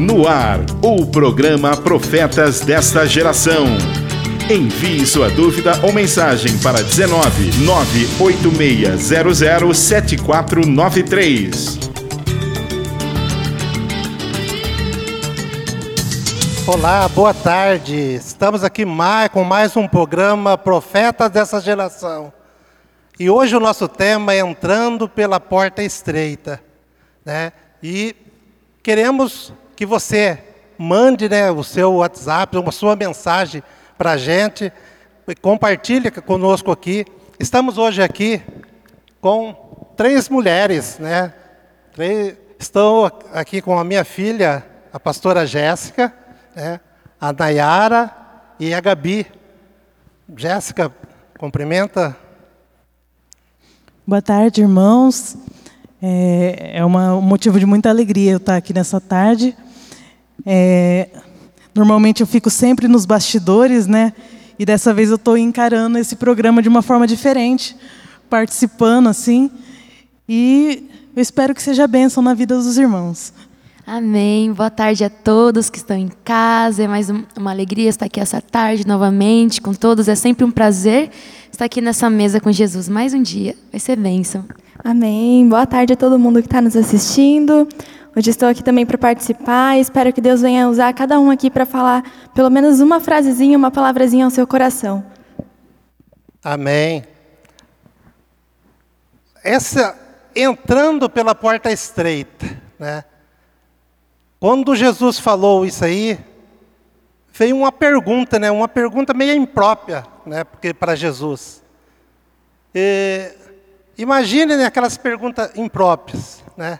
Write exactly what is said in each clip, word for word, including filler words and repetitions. No ar, o programa Profetas Desta Geração. Envie sua dúvida ou mensagem para dezenove, nove oito seis zero zero, sete quatro nove três. Olá, boa tarde. Estamos aqui com mais um programa Profetas Desta Geração. E hoje o nosso tema é entrando pela porta estreita, né? E queremos que você mande, né, o seu WhatsApp, uma sua mensagem para a gente, compartilhe conosco aqui. Estamos hoje aqui com três mulheres, né? Três, estou aqui com a minha filha, a pastora Jéssica, né? A Nayara e a Gabi. Jéssica, cumprimenta. Boa tarde, irmãos. É, é uma, um motivo de muita alegria eu estar aqui nessa tarde. É, normalmente eu fico sempre nos bastidores, né? E dessa vez eu estou encarando esse programa de uma forma diferente, participando assim. E eu espero que seja bênção na vida dos irmãos. Amém. Boa tarde a todos que estão em casa. É mais um, uma alegria estar aqui essa tarde novamente com todos. É sempre um prazer estar aqui nessa mesa com Jesus. Mais um dia. Vai ser bênção. Amém. Boa tarde a todo mundo que está nos assistindo. Hoje estou aqui também para participar. Espero que Deus venha usar cada um aqui para falar pelo menos uma frasezinha, uma palavrazinha ao seu coração. Amém. Essa entrando pela porta estreita, né? Quando Jesus falou isso aí, veio uma pergunta, né? Uma pergunta meio imprópria, né? Porque para Jesus. E, imagine, né, aquelas perguntas impróprias, né?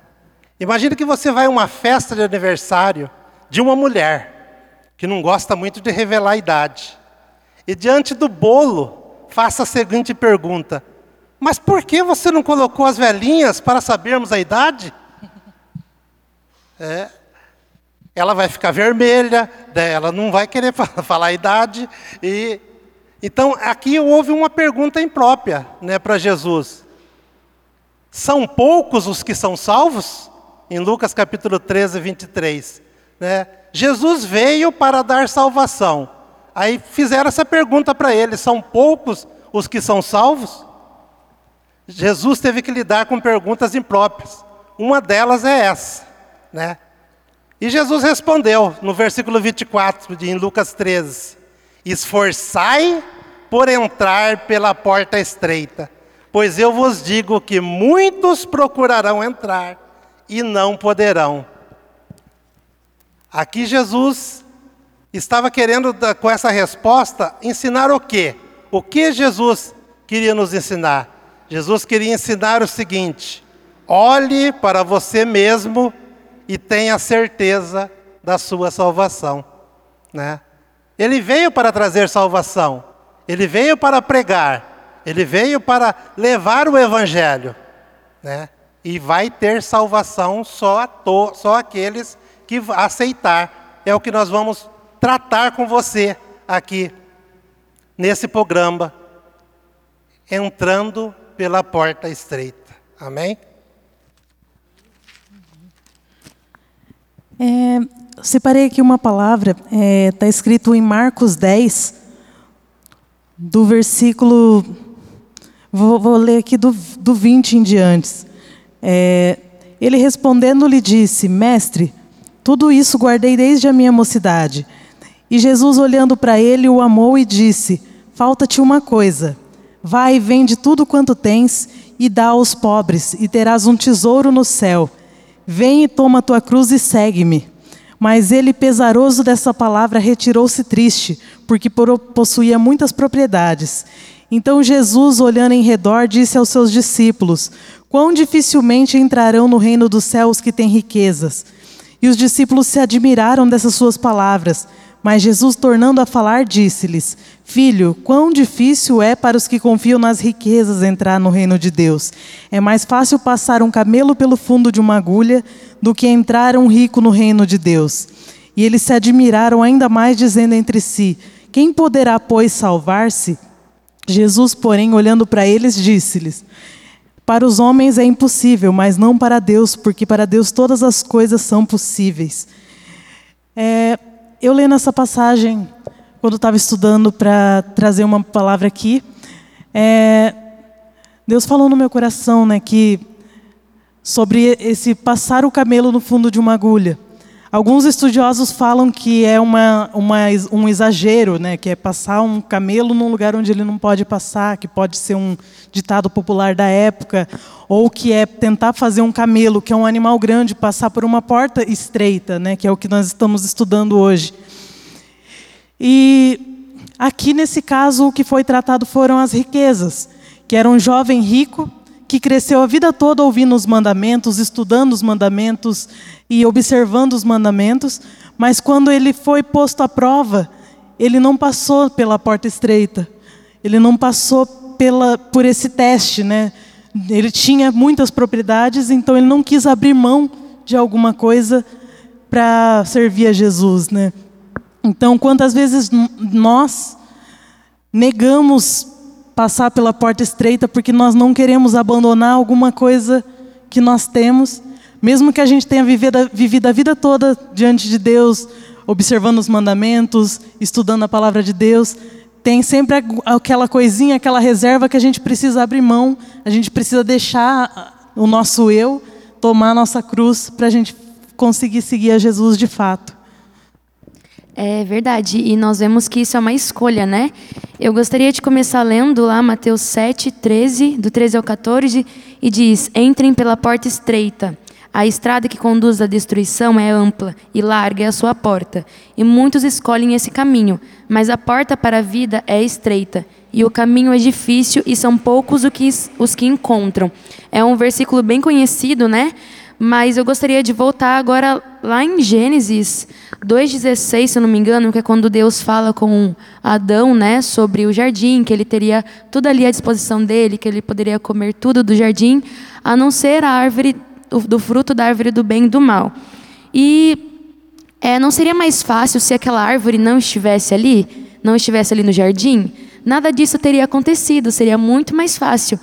Imagine que você vai a uma festa de aniversário de uma mulher que não gosta muito de revelar a idade. E diante do bolo, faça a seguinte pergunta: mas por que você não colocou as velhinhas para sabermos a idade? É... Ela vai ficar vermelha, ela não vai querer falar a idade. E, então, aqui houve uma pergunta imprópria, né, para Jesus. São poucos os que são salvos? Em Lucas capítulo treze, vinte e três. Né? Jesus veio para dar salvação. Aí fizeram essa pergunta para ele: são poucos os que são salvos? Jesus teve que lidar com perguntas impróprias. Uma delas é essa, né? E Jesus respondeu, no versículo vinte e quatro, de Lucas treze, esforçai por entrar pela porta estreita, pois eu vos digo que muitos procurarão entrar e não poderão. Aqui Jesus estava querendo, com essa resposta, ensinar o quê? O que Jesus queria nos ensinar? Jesus queria ensinar o seguinte: olhe para você mesmo e tenha certeza da sua salvação, né? Ele veio para trazer salvação, ele veio para pregar, ele veio para levar o evangelho, né? E vai ter salvação só, a to- só aqueles que aceitar. É o que nós vamos tratar com você aqui, nesse programa, entrando pela porta estreita. Amém? É, separei aqui uma palavra, está é, escrito em Marcos dez, do versículo, vou, vou ler aqui do, do vinte em diante. É, ele respondendo lhe disse: mestre, tudo isso guardei desde a minha mocidade. E Jesus, olhando para ele, o amou e disse: falta-te uma coisa, vai e vende tudo quanto tens e dá aos pobres, e terás um tesouro no céu. Vem e toma a tua cruz e segue-me. Mas ele, pesaroso dessa palavra, retirou-se triste, porque possuía muitas propriedades. Então Jesus, olhando em redor, disse aos seus discípulos: quão dificilmente entrarão no reino dos céus os que têm riquezas. E os discípulos se admiraram dessas suas palavras. Mas Jesus, tornando a falar, disse-lhes: filho, quão difícil é para os que confiam nas riquezas entrar no reino de Deus. É mais fácil passar um camelo pelo fundo de uma agulha do que entrar um rico no reino de Deus. E eles se admiraram ainda mais, dizendo entre si: quem poderá, pois, salvar-se? Jesus, porém, olhando para eles, disse-lhes: para os homens é impossível, mas não para Deus, porque para Deus todas as coisas são possíveis. É, eu lendo essa passagem, quando estava estudando para trazer uma palavra aqui, é, Deus falou no meu coração, né, que sobre esse passar o camelo no fundo de uma agulha. Alguns estudiosos falam que é uma, uma, um exagero, né, que é passar um camelo num lugar onde ele não pode passar, que pode ser um ditado popular da época, ou que é tentar fazer um camelo, que é um animal grande, passar por uma porta estreita, né, que é o que nós estamos estudando hoje. E aqui, nesse caso, o que foi tratado foram as riquezas, que era um jovem rico, que cresceu a vida toda ouvindo os mandamentos, estudando os mandamentos e observando os mandamentos, mas quando ele foi posto à prova, ele não passou pela porta estreita, ele não passou pela, por esse teste, né? Ele tinha muitas propriedades, então ele não quis abrir mão de alguma coisa para servir a Jesus, né? Então, quantas vezes nós negamos passar pela porta estreita porque nós não queremos abandonar alguma coisa que nós temos, mesmo que a gente tenha vivido, vivido a vida toda diante de Deus, observando os mandamentos, estudando a palavra de Deus, tem sempre aquela coisinha, aquela reserva que a gente precisa abrir mão, a gente precisa deixar o nosso eu tomar a nossa cruz para a gente conseguir seguir a Jesus de fato. É verdade, e nós vemos que isso é uma escolha, né? Eu gostaria de começar lendo lá Mateus sete, treze, do treze ao catorze, e diz: entrem pela porta estreita. A estrada que conduz à destruição é ampla, e larga é a sua porta. E muitos escolhem esse caminho, mas a porta para a vida é estreita, e o caminho é difícil, e são poucos os que encontram. É um versículo bem conhecido, né? Mas eu gostaria de voltar agora lá em Gênesis dois dezesseis, se eu não me engano, que é quando Deus fala com Adão, né, sobre o jardim, que ele teria tudo ali à disposição dele, que ele poderia comer tudo do jardim, a não ser a árvore, do fruto da árvore do bem e do mal. E é, não seria mais fácil se aquela árvore não estivesse ali, não estivesse ali no jardim? Nada disso teria acontecido, seria muito mais fácil.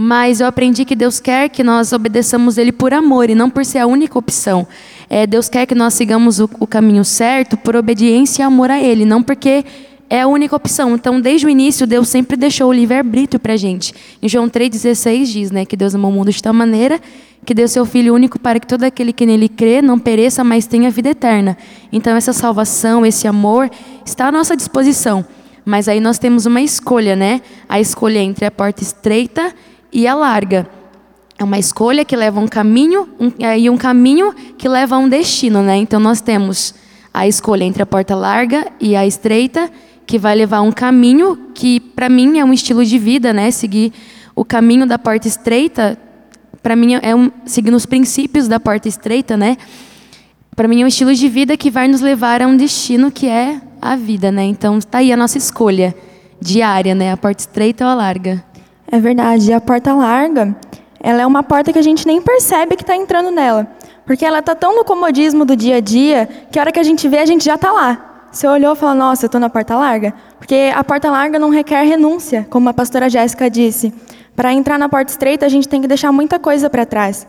Mas eu aprendi que Deus quer que nós obedeçamos Ele por amor e não por ser a única opção. É, Deus quer que nós sigamos o, o caminho certo por obediência e amor a Ele, não porque é a única opção. Então, desde o início, Deus sempre deixou o livre-arbítrio para a gente. Em João três dezesseis diz, né, que Deus amou o mundo de tal maneira que deu seu Filho único para que todo aquele que nele crê não pereça, mas tenha vida eterna. Então, essa salvação, esse amor está à nossa disposição. Mas aí nós temos uma escolha, né? A escolha entre a porta estreita e a larga. É uma escolha que leva a um caminho um, e um caminho que leva a um destino, né? Então nós temos a escolha entre a porta larga e a estreita, que vai levar a um caminho que para mim é um estilo de vida, né? Seguir o caminho da porta estreita, para mim é um, seguindo os princípios da porta estreita, né? Para mim é um estilo de vida que vai nos levar a um destino que é a vida, né? Então está aí a nossa escolha diária, né? A porta estreita ou a larga. É verdade, e a porta larga, ela é uma porta que a gente nem percebe que está entrando nela, porque ela está tão no comodismo do dia a dia, que a hora que a gente vê, a gente já está lá. Você olhou e falou, nossa, eu estou na porta larga? Porque a porta larga não requer renúncia, como a pastora Jéssica disse. Para entrar na porta estreita, a gente tem que deixar muita coisa para trás.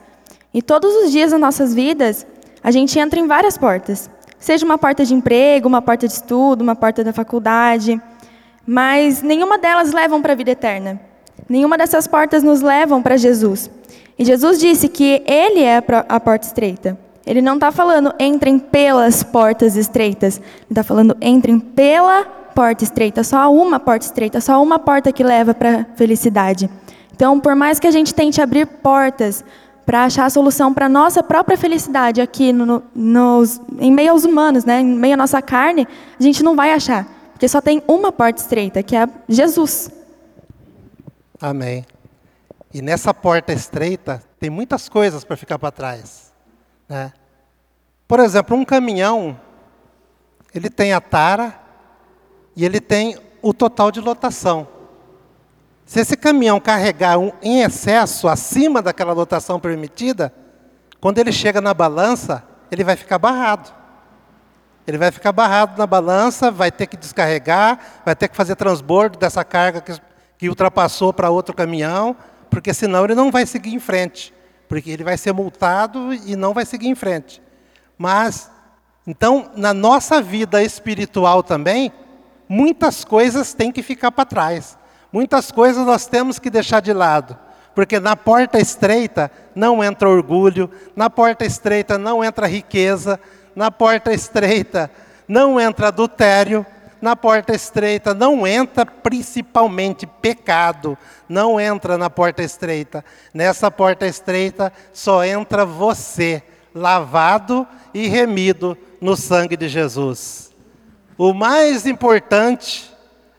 E todos os dias das nossas vidas, a gente entra em várias portas. Seja uma porta de emprego, uma porta de estudo, uma porta da faculdade, mas nenhuma delas levam para a vida eterna. Nenhuma dessas portas nos levam para Jesus. E Jesus disse que Ele é a porta estreita. Ele não está falando, entrem pelas portas estreitas. Ele está falando, entrem pela porta estreita. Só há uma porta estreita, só há uma porta que leva para a felicidade. Então, por mais que a gente tente abrir portas para achar a solução para a nossa própria felicidade aqui, no, nos, em meio aos humanos, né, em meio à nossa carne, a gente não vai achar. Porque só tem uma porta estreita, que é Jesus. Amém. E nessa porta estreita tem muitas coisas para ficar para trás, né? Por exemplo, um caminhão, ele tem a tara e ele tem o total de lotação. Se esse caminhão carregar um, em excesso acima daquela lotação permitida, quando ele chega na balança, ele vai ficar barrado. Ele vai ficar barrado na balança, vai ter que descarregar, vai ter que fazer transbordo dessa carga que... que ultrapassou para outro caminhão, porque senão ele não vai seguir em frente, porque ele vai ser multado e não vai seguir em frente. Mas Então, na nossa vida espiritual também, muitas coisas têm que ficar para trás. Muitas coisas nós temos que deixar de lado. Porque na porta estreita não entra orgulho, na porta estreita não entra riqueza, na porta estreita não entra adultério, na porta estreita não entra principalmente pecado, não entra na porta estreita. Nessa porta estreita só entra você, lavado e remido no sangue de Jesus. O mais importante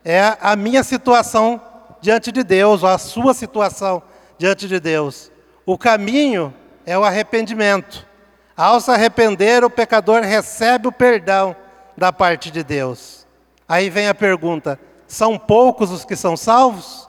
é a minha situação diante de Deus, ou a sua situação diante de Deus. O caminho é o arrependimento. Ao se arrepender, o pecador recebe o perdão da parte de Deus. Aí vem a pergunta: são poucos os que são salvos?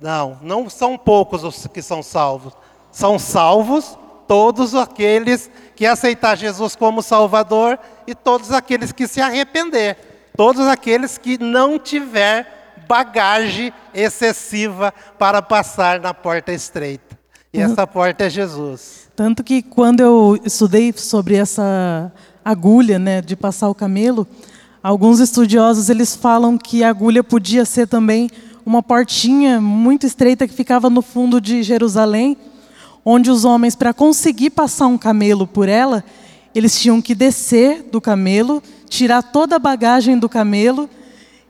Não, não são poucos os que são salvos. São salvos todos aqueles que aceitar Jesus como Salvador e todos aqueles que se arrepender. Todos aqueles que não tiver bagagem excessiva para passar na porta estreita. E essa porta é Jesus. Tanto que quando eu estudei sobre essa agulha, né, de passar o camelo, alguns estudiosos eles falam que a agulha podia ser também uma portinha muito estreita que ficava no fundo de Jerusalém, onde os homens, para conseguir passar um camelo por ela, eles tinham que descer do camelo, tirar toda a bagagem do camelo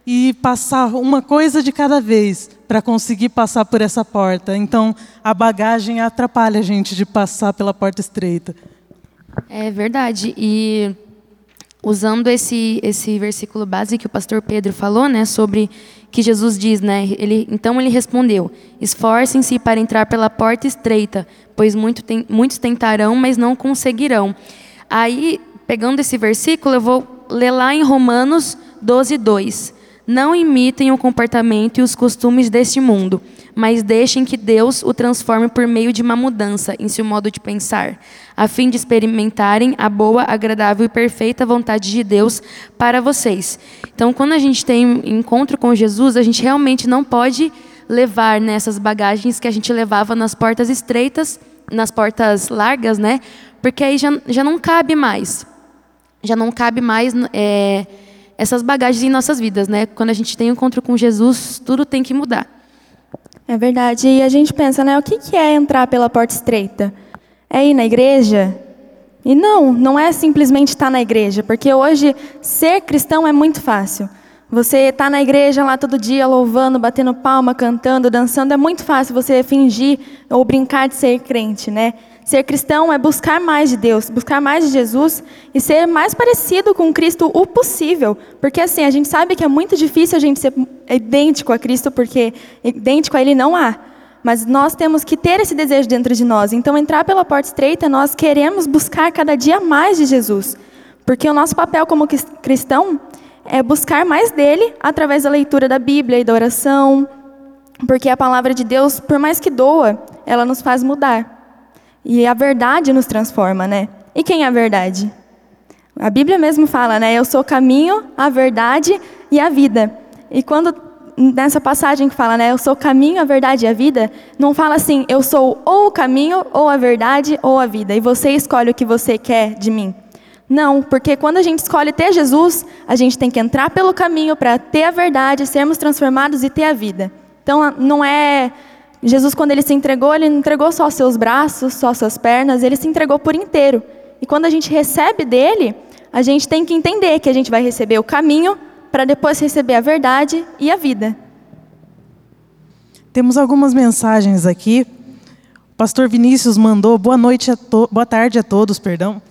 e passar uma coisa de cada vez para conseguir passar por essa porta. Então, a bagagem atrapalha a gente de passar pela porta estreita. É verdade. E usando esse, esse versículo base que o pastor Pedro falou, né, sobre que Jesus diz, né, ele, então ele respondeu: esforcem-se para entrar pela porta estreita, pois muito tem, muitos tentarão, mas não conseguirão. Aí, pegando esse versículo, eu vou ler lá em Romanos doze, dois. Não imitem o comportamento e os costumes deste mundo, mas deixem que Deus o transforme por meio de uma mudança em seu modo de pensar, a fim de experimentarem a boa, agradável e perfeita vontade de Deus para vocês. Então, quando a gente tem um encontro com Jesus, a gente realmente não pode levar nessas bagagens que a gente levava nas portas estreitas, nas portas largas, né? Porque aí já, já não cabe mais. Já não cabe mais... É, essas bagagens em nossas vidas, né? Quando a gente tem um encontro com Jesus, tudo tem que mudar. É verdade. E a gente pensa, né? O que é entrar pela porta estreita? É ir na igreja? E não, não é simplesmente estar na igreja, porque hoje ser cristão é muito fácil. Você está na igreja lá todo dia, louvando, batendo palma, cantando, dançando, é muito fácil você fingir ou brincar de ser crente, né? Ser cristão é buscar mais de Deus, buscar mais de Jesus e ser mais parecido com Cristo o possível. Porque assim, a gente sabe que é muito difícil a gente ser idêntico a Cristo, porque idêntico a Ele não há. Mas nós temos que ter esse desejo dentro de nós. Então, entrar pela porta estreita, nós queremos buscar cada dia mais de Jesus. Porque o nosso papel como cristão é buscar mais dEle através da leitura da Bíblia e da oração. Porque a palavra de Deus, por mais que doa, ela nos faz mudar. E a verdade nos transforma, né? E quem é a verdade? A Bíblia mesmo fala, né? Eu sou o caminho, a verdade e a vida. E quando, nessa passagem que fala, né? Eu sou o caminho, a verdade e a vida, não fala assim, eu sou ou o caminho, ou a verdade, ou a vida. E você escolhe o que você quer de mim. Não, porque quando a gente escolhe ter Jesus, a gente tem que entrar pelo caminho para ter a verdade, sermos transformados e ter a vida. Então, não é... Jesus, quando Ele se entregou, Ele não entregou só seus braços, só suas pernas, Ele se entregou por inteiro. E quando a gente recebe dEle, a gente tem que entender que a gente vai receber o caminho para depois receber a verdade e a vida. Temos algumas mensagens aqui. O pastor Vinícius mandou, boa, noite a to- boa tarde a todos, perdão,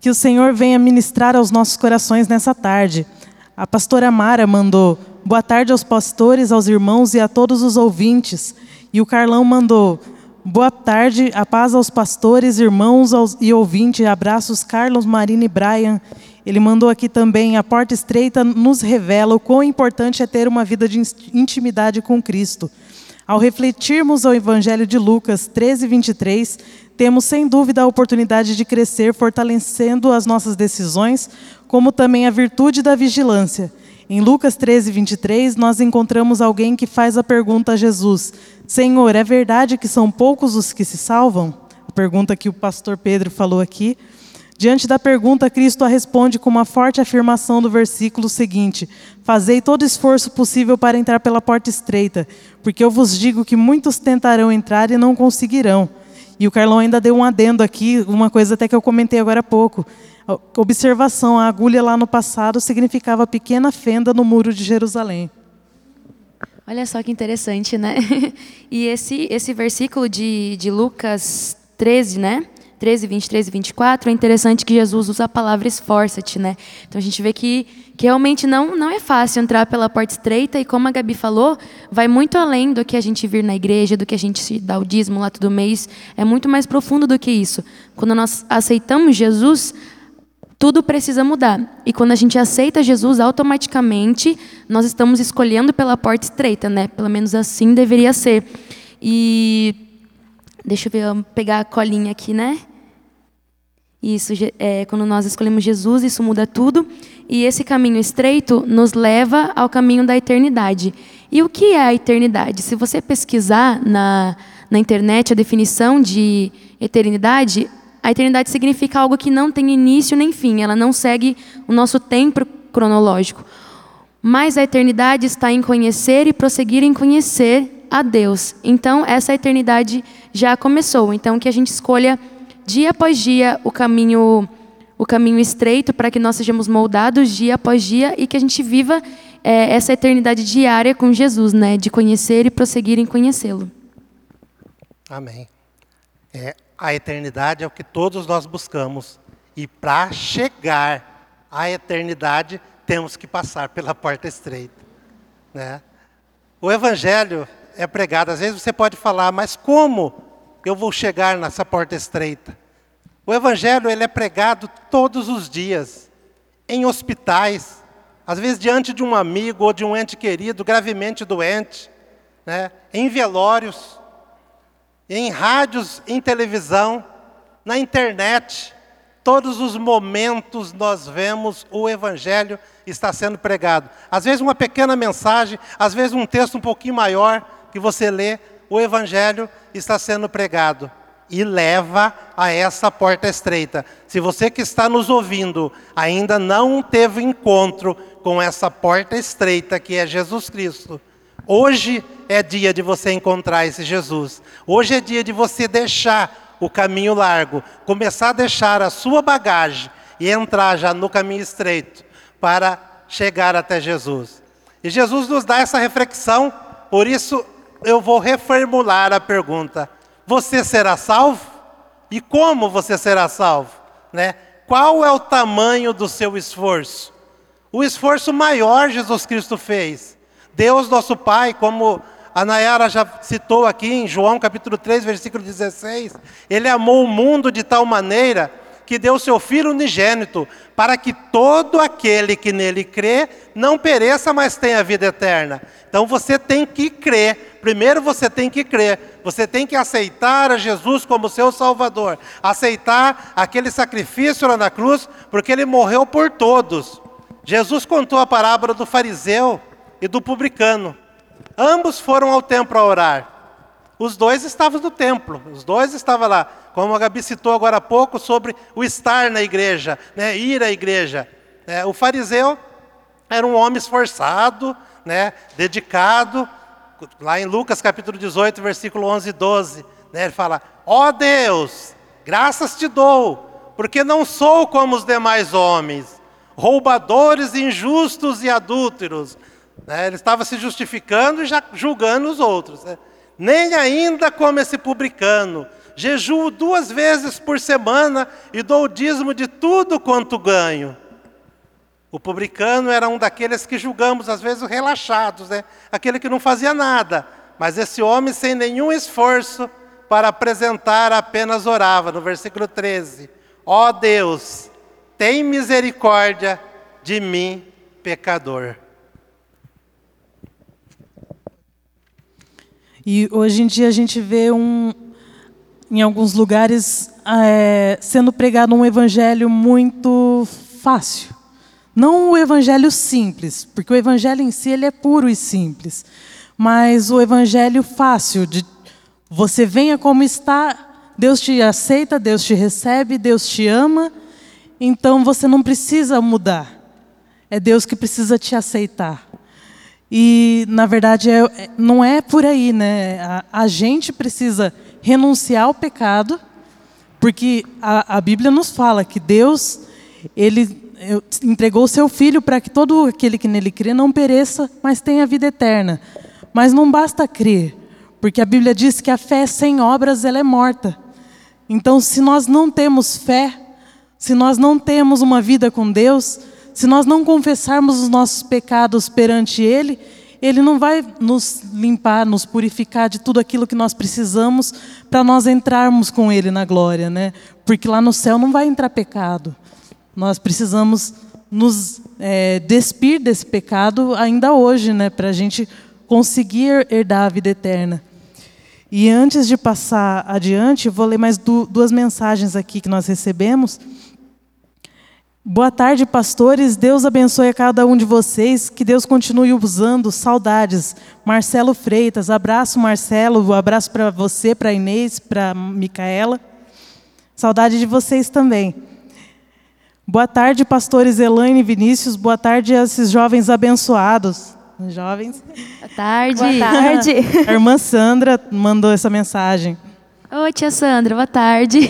que o Senhor venha ministrar aos nossos corações nessa tarde. A pastora Mara mandou, boa tarde aos pastores, aos irmãos e a todos os ouvintes. E o Carlão mandou, boa tarde, a paz aos pastores, irmãos aos, e ouvintes, abraços Carlos, Marina e Brian. Ele mandou aqui também, a porta estreita nos revela o quão importante é ter uma vida de intimidade com Cristo. Ao refletirmos ao Evangelho de Lucas treze, vinte e três, temos sem dúvida a oportunidade de crescer fortalecendo as nossas decisões, como também a virtude da vigilância. Em Lucas treze, vinte e três, nós encontramos alguém que faz a pergunta a Jesus: Senhor, é verdade que são poucos os que se salvam? A pergunta que o pastor Pedro falou aqui. Diante da pergunta, Cristo a responde com uma forte afirmação do versículo seguinte: fazei todo esforço possível para entrar pela porta estreita, porque eu vos digo que muitos tentarão entrar e não conseguirão. E o Carlão ainda deu um adendo aqui, uma coisa até que eu comentei agora há pouco. Observação, a agulha lá no passado significava pequena fenda no muro de Jerusalém. Olha só que interessante, né? E esse, esse versículo de, de Lucas treze, né? treze, vinte e três e vinte e quatro, é interessante que Jesus usa a palavra esforça-te, né? Então a gente vê que, que realmente não, não é fácil entrar pela porta estreita, e como a Gabi falou, vai muito além do que a gente vir na igreja, do que a gente dá o dízimo lá todo mês, é muito mais profundo do que isso. Quando nós aceitamos Jesus, tudo precisa mudar. E quando a gente aceita Jesus, automaticamente nós estamos escolhendo pela porta estreita, né? Pelo menos assim deveria ser. E deixa eu ver, eu pegar a colinha aqui, né? Isso, é, quando nós escolhemos Jesus, isso muda tudo. E esse caminho estreito nos leva ao caminho da eternidade. E o que é a eternidade? Se você pesquisar na, na internet a definição de eternidade, a eternidade significa algo que não tem início nem fim. Ela não segue o nosso tempo cronológico. Mas a eternidade está em conhecer e prosseguir em conhecer a Deus. Então, essa eternidade já começou. Então, que a gente escolha dia após dia o caminho, o caminho estreito, para que nós sejamos moldados dia após dia e que a gente viva é, essa eternidade diária com Jesus, né? De conhecer e prosseguir em conhecê-lo. Amém. É... A eternidade é o que todos nós buscamos. E para chegar à eternidade, temos que passar pela porta estreita, né? O evangelho é pregado. Às vezes você pode falar, mas como eu vou chegar nessa porta estreita? O evangelho ele é pregado todos os dias, em hospitais, às vezes diante de um amigo ou de um ente querido, gravemente doente, né? Em velórios, em rádios, em televisão, na internet, todos os momentos nós vemos o evangelho está sendo pregado. Às vezes uma pequena mensagem, às vezes um texto um pouquinho maior que você lê, o evangelho está sendo pregado e leva a essa porta estreita. Se você que está nos ouvindo ainda não teve encontro com essa porta estreita que é Jesus Cristo, hoje é dia de você encontrar esse Jesus. Hoje é dia de você deixar o caminho largo, começar a deixar a sua bagagem e entrar já no caminho estreito para chegar até Jesus. E Jesus nos dá essa reflexão, por isso eu vou reformular a pergunta. Você será salvo? E como você será salvo? Né? Qual é o tamanho do seu esforço? O esforço maior Jesus Cristo fez. Deus nosso Pai, como a Nayara já citou aqui em João capítulo três, versículo dezesseis, Ele amou o mundo de tal maneira que deu seu Filho unigênito, para que todo aquele que nele crê não pereça, mas tenha vida eterna. Então você tem que crer, primeiro você tem que crer, você tem que aceitar a Jesus como seu Salvador, aceitar aquele sacrifício lá na cruz, porque Ele morreu por todos. Jesus contou a parábola do fariseu e do publicano. Ambos foram ao templo a orar. Os dois estavam no templo, os dois estavam lá. Como a Gabi citou agora há pouco sobre o estar na igreja, né? Ir à igreja. É, o fariseu era um homem esforçado, né? Dedicado. Lá em Lucas capítulo dezoito, versículo onze e doze, né? Ele fala, ó Deus, graças te dou, porque não sou como os demais homens, roubadores, injustos e adúlteros. Ele estava se justificando e já julgando os outros. Nem ainda como esse publicano. Jejuo duas vezes por semana e dou o dízimo de tudo quanto ganho. O publicano era um daqueles que julgamos, às vezes, relaxados, né? Aquele que não fazia nada. Mas esse homem, sem nenhum esforço para apresentar, apenas orava. No versículo treze. Ó Deus, tem misericórdia de mim, pecador. E hoje em dia a gente vê um, em alguns lugares é, sendo pregado um evangelho muito fácil. Não o evangelho simples, porque o evangelho em si ele é puro e simples. Mas o evangelho fácil, de você venha como está, Deus te aceita, Deus te recebe, Deus te ama. Então você não precisa mudar. É Deus que precisa te aceitar. E, na verdade, é, não é por aí, né? A, a gente precisa renunciar ao pecado, porque a, a Bíblia nos fala que Deus ele entregou o seu Filho para que todo aquele que nele crê não pereça, mas tenha vida eterna. Mas não basta crer, porque a Bíblia diz que a fé sem obras ela é morta. Então, se nós não temos fé, se nós não temos uma vida com Deus, se nós não confessarmos os nossos pecados perante Ele, Ele não vai nos limpar, nos purificar de tudo aquilo que nós precisamos para nós entrarmos com Ele na glória, né? Porque lá no céu não vai entrar pecado. Nós precisamos nos é, despir desse pecado ainda hoje, né? Para a gente conseguir herdar a vida eterna. E antes de passar adiante, vou ler mais duas mensagens aqui que nós recebemos. Boa tarde, pastores. Deus abençoe a cada um de vocês. Que Deus continue usando. Saudades. Marcelo Freitas. Abraço, Marcelo. Um abraço para você, para Inês, para Micaela. Saudade de vocês também. Boa tarde, pastores Elaine e Vinícius. Boa tarde a esses jovens abençoados. Jovens. Boa tarde. Boa tarde. A irmã Sandra mandou essa mensagem. Oi, tia Sandra. Boa tarde.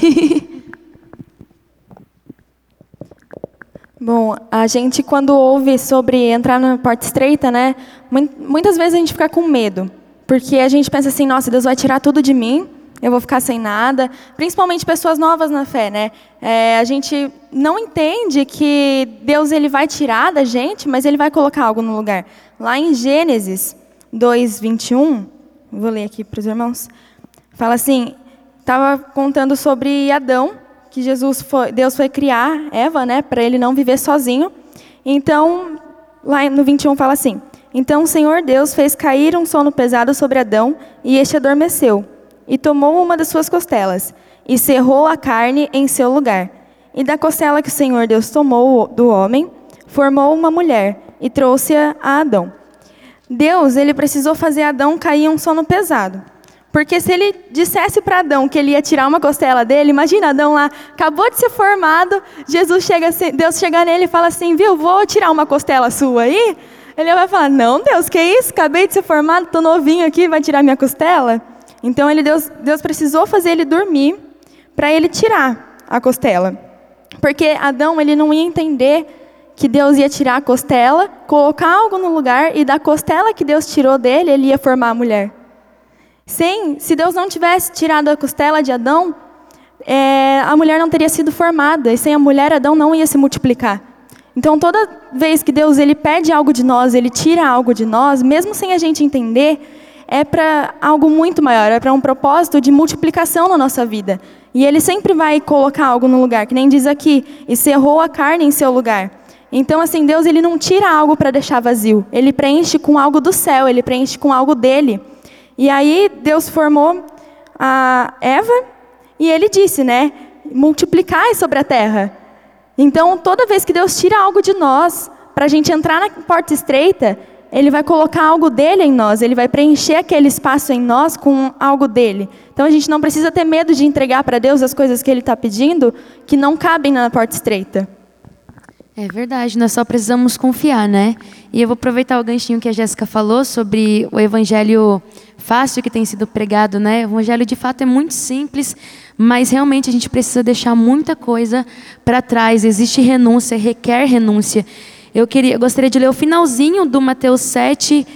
Bom, a gente quando ouve sobre entrar na porta estreita, né, muitas vezes a gente fica com medo, porque a gente pensa assim, nossa, Deus vai tirar tudo de mim, eu vou ficar sem nada, principalmente pessoas novas na fé, né, é, a gente não entende que Deus ele vai tirar da gente, mas ele vai colocar algo no lugar. Lá em Gênesis dois, vinte e um, vou ler aqui para os irmãos, fala assim, estava contando sobre Adão, que Jesus foi, Deus foi criar Eva, né, para ele não viver sozinho. Então, lá no vinte e um fala assim, então o Senhor Deus fez cair um sono pesado sobre Adão, e este adormeceu, e tomou uma das suas costelas, e cerrou a carne em seu lugar. E da costela que o Senhor Deus tomou do homem, formou uma mulher, e trouxe-a a Adão. Deus, ele precisou fazer Adão cair um sono pesado. Porque se ele dissesse para Adão que ele ia tirar uma costela dele, imagina Adão lá, acabou de ser formado, Jesus chega, Deus chega nele e fala assim, viu, vou tirar uma costela sua aí? Ele vai falar, não Deus, que isso? Acabei de ser formado, estou novinho aqui, vai tirar minha costela? Então ele, Deus, Deus precisou fazer ele dormir para ele tirar a costela. Porque Adão ele não ia entender que Deus ia tirar a costela, colocar algo no lugar e da costela que Deus tirou dele, ele ia formar a mulher. Sim, se Deus não tivesse tirado a costela de Adão, é, a mulher não teria sido formada. E sem a mulher, Adão não ia se multiplicar. Então, toda vez que Deus ele pede algo de nós, ele tira algo de nós, mesmo sem a gente entender, é para algo muito maior, é para um propósito de multiplicação na nossa vida. E ele sempre vai colocar algo no lugar, que nem diz aqui, e cerrou a carne em seu lugar. Então, assim, Deus ele não tira algo para deixar vazio. Ele preenche com algo do céu, ele preenche com algo dele. E aí Deus formou a Eva e ele disse, né, multiplicai sobre a terra. Então toda vez que Deus tira algo de nós, para a gente entrar na porta estreita, ele vai colocar algo dele em nós, ele vai preencher aquele espaço em nós com algo dele. Então a gente não precisa ter medo de entregar para Deus as coisas que ele está pedindo, que não cabem na porta estreita. É verdade, nós só precisamos confiar, né? E eu vou aproveitar o ganchinho que a Jéssica falou sobre o evangelho fácil que tem sido pregado, né? O evangelho de fato é muito simples, mas realmente a gente precisa deixar muita coisa para trás. Existe renúncia, requer renúncia. Eu, queria, eu gostaria de ler o finalzinho do Mateus sete,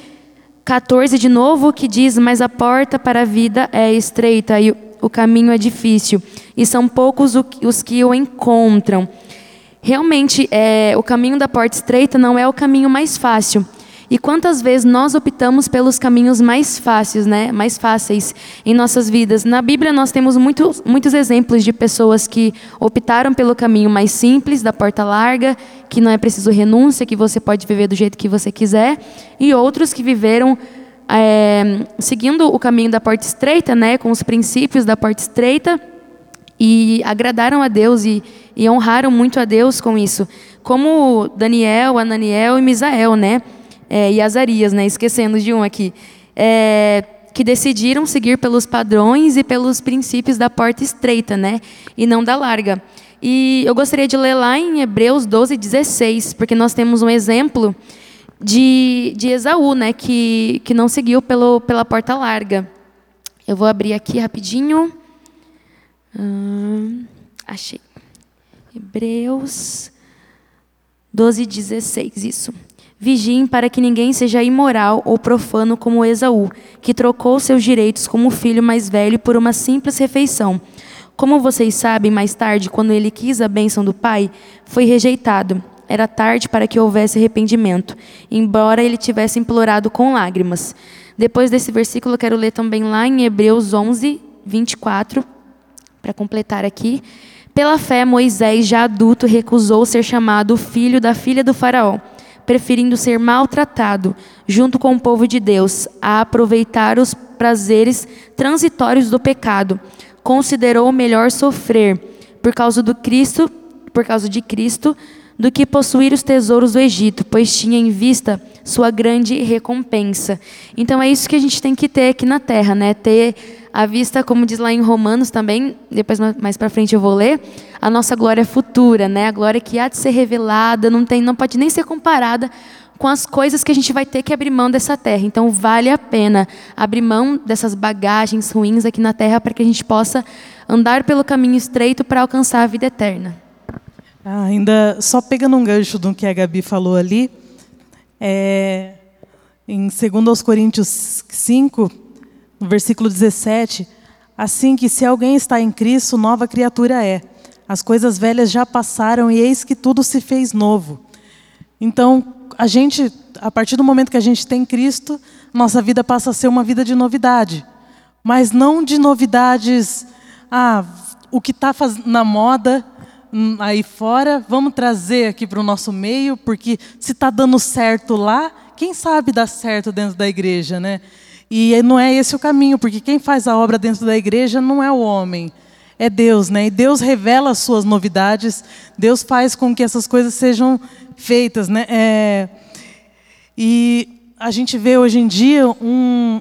catorze de novo, que diz, mas a porta para a vida é estreita e o caminho é difícil, e são poucos os que o encontram. Realmente, é, o caminho da porta estreita não é o caminho mais fácil. E quantas vezes nós optamos pelos caminhos mais fáceis, né? Mais fáceis em nossas vidas. Na Bíblia nós temos muitos, muitos exemplos de pessoas que optaram pelo caminho mais simples, da porta larga, que não é preciso renúncia, que você pode viver do jeito que você quiser. E outros que viveram é, seguindo o caminho da porta estreita, né? Com os princípios da porta estreita. E agradaram a Deus e, e honraram muito a Deus com isso. Como Daniel, Ananiel e Misael, né? É, e Azarias, né? Esquecendo de um aqui. É, que decidiram seguir pelos padrões e pelos princípios da porta estreita, né? E não da larga. E eu gostaria de ler lá em Hebreus doze, dezesseis, porque nós temos um exemplo de, de Esaú, né, que, que não seguiu pelo, pela porta larga. Eu vou abrir aqui rapidinho. Hum, achei. Hebreus doze, dezesseis, isso. Vigiem para que ninguém seja imoral ou profano como Esaú, que trocou seus direitos como filho mais velho por uma simples refeição. Como vocês sabem, mais tarde, quando ele quis a bênção do pai, foi rejeitado. Era tarde para que houvesse arrependimento, embora ele tivesse implorado com lágrimas. Depois desse versículo, eu quero ler também lá em Hebreus onze, vinte e quatro, para completar aqui. Pela fé, Moisés, já adulto, recusou ser chamado filho da filha do faraó, preferindo ser maltratado, junto com o povo de Deus, a aproveitar os prazeres transitórios do pecado. Considerou melhor sofrer por causa do Cristo, por causa de Cristo, do que possuir os tesouros do Egito, pois tinha em vista sua grande recompensa. Então é isso que a gente tem que ter aqui na terra, né? Ter a vista, como diz lá em Romanos também, depois mais para frente eu vou ler, a nossa glória futura, né? A glória que há de ser revelada, não tem, não pode nem ser comparada com as coisas que a gente vai ter que abrir mão dessa terra. Então vale a pena abrir mão dessas bagagens ruins aqui na terra para que a gente possa andar pelo caminho estreito para alcançar a vida eterna. Ah, ainda só pegando um gancho do que a Gabi falou ali, é, em dois Coríntios cinco, no versículo dezessete, assim que se alguém está em Cristo, nova criatura é. As coisas velhas já passaram e eis que tudo se fez novo. Então, a gente, a partir do momento que a gente tem Cristo, nossa vida passa a ser uma vida de novidade. Mas não de novidades, ah, o que está na moda aí fora, vamos trazer aqui para o nosso meio, porque se está dando certo lá, quem sabe dá certo dentro da igreja, né? E não é esse o caminho, porque quem faz a obra dentro da igreja não é o homem, é Deus, né? E Deus revela as suas novidades, Deus faz com que essas coisas sejam feitas, né? É... E a gente vê hoje em dia um...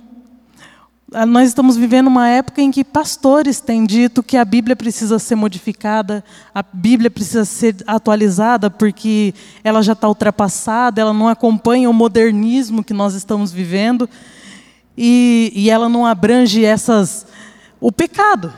Nós estamos vivendo uma época em que pastores têm dito que a Bíblia precisa ser modificada, a Bíblia precisa ser atualizada, porque ela já está ultrapassada, ela não acompanha o modernismo que nós estamos vivendo, e, e ela não abrange essas, o pecado,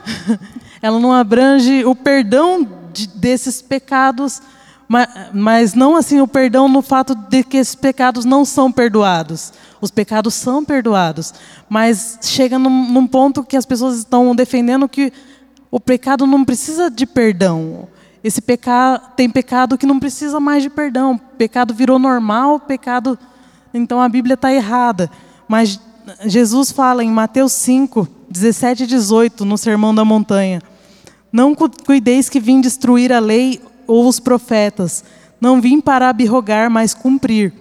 ela não abrange o perdão de, desses pecados, mas, mas não assim o perdão no fato de que esses pecados não são perdoados. Os pecados são perdoados, mas chega num, num ponto que as pessoas estão defendendo que o pecado não precisa de perdão. Esse pecado, tem pecado que não precisa mais de perdão. Pecado virou normal, pecado... Então a Bíblia está errada. Mas Jesus fala em Mateus cinco, dezessete e dezoito, no Sermão da Montanha. Não cuideis que vim destruir a lei ou os profetas. Não vim para abrogar, mas cumprir.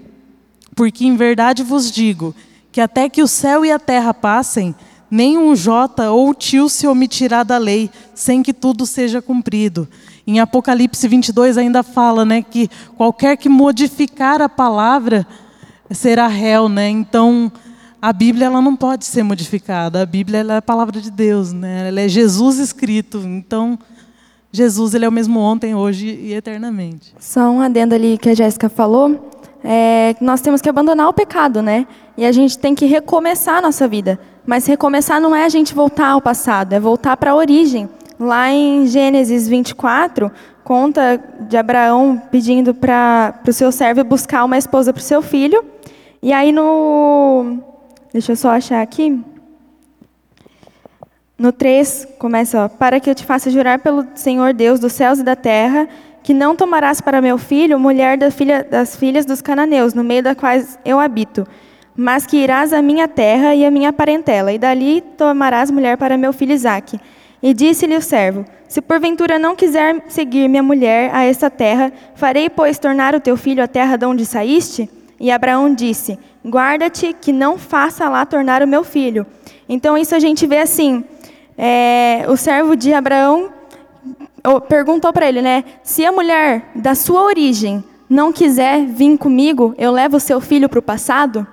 Porque em verdade vos digo, que até que o céu e a terra passem, nem um jota ou tio se omitirá da lei, sem que tudo seja cumprido. Em Apocalipse vinte e dois ainda fala, né, que qualquer que modificar a palavra será réu, né? Então, a Bíblia ela não pode ser modificada, a Bíblia ela é a palavra de Deus, né? Ela é Jesus escrito, então... Jesus ele é o mesmo ontem, hoje e eternamente. Só um adendo ali que a Jéssica falou... É, nós temos que abandonar o pecado, né? E a gente tem que recomeçar a nossa vida. Mas recomeçar não é a gente voltar ao passado, é voltar para a origem. Lá em Gênesis vinte e quatro, conta de Abraão pedindo para o seu servo buscar uma esposa para o seu filho. E aí no... Deixa eu só achar aqui. No três, começa, ó, para que eu te faça jurar pelo Senhor Deus dos céus e da terra... que não tomarás para meu filho mulher da filha, das filhas dos cananeus, no meio das quais eu habito, mas que irás à minha terra e à minha parentela, e dali tomarás mulher para meu filho Isaque. E disse-lhe o servo, se porventura não quiser seguir minha mulher a esta terra, farei, pois, tornar o teu filho a terra de onde saíste? E Abraão disse, guarda-te que não faça lá tornar o meu filho. Então isso a gente vê assim, é, o servo de Abraão, perguntou para ele, né? Se a mulher da sua origem não quiser vir comigo, eu levo o seu filho para o passado?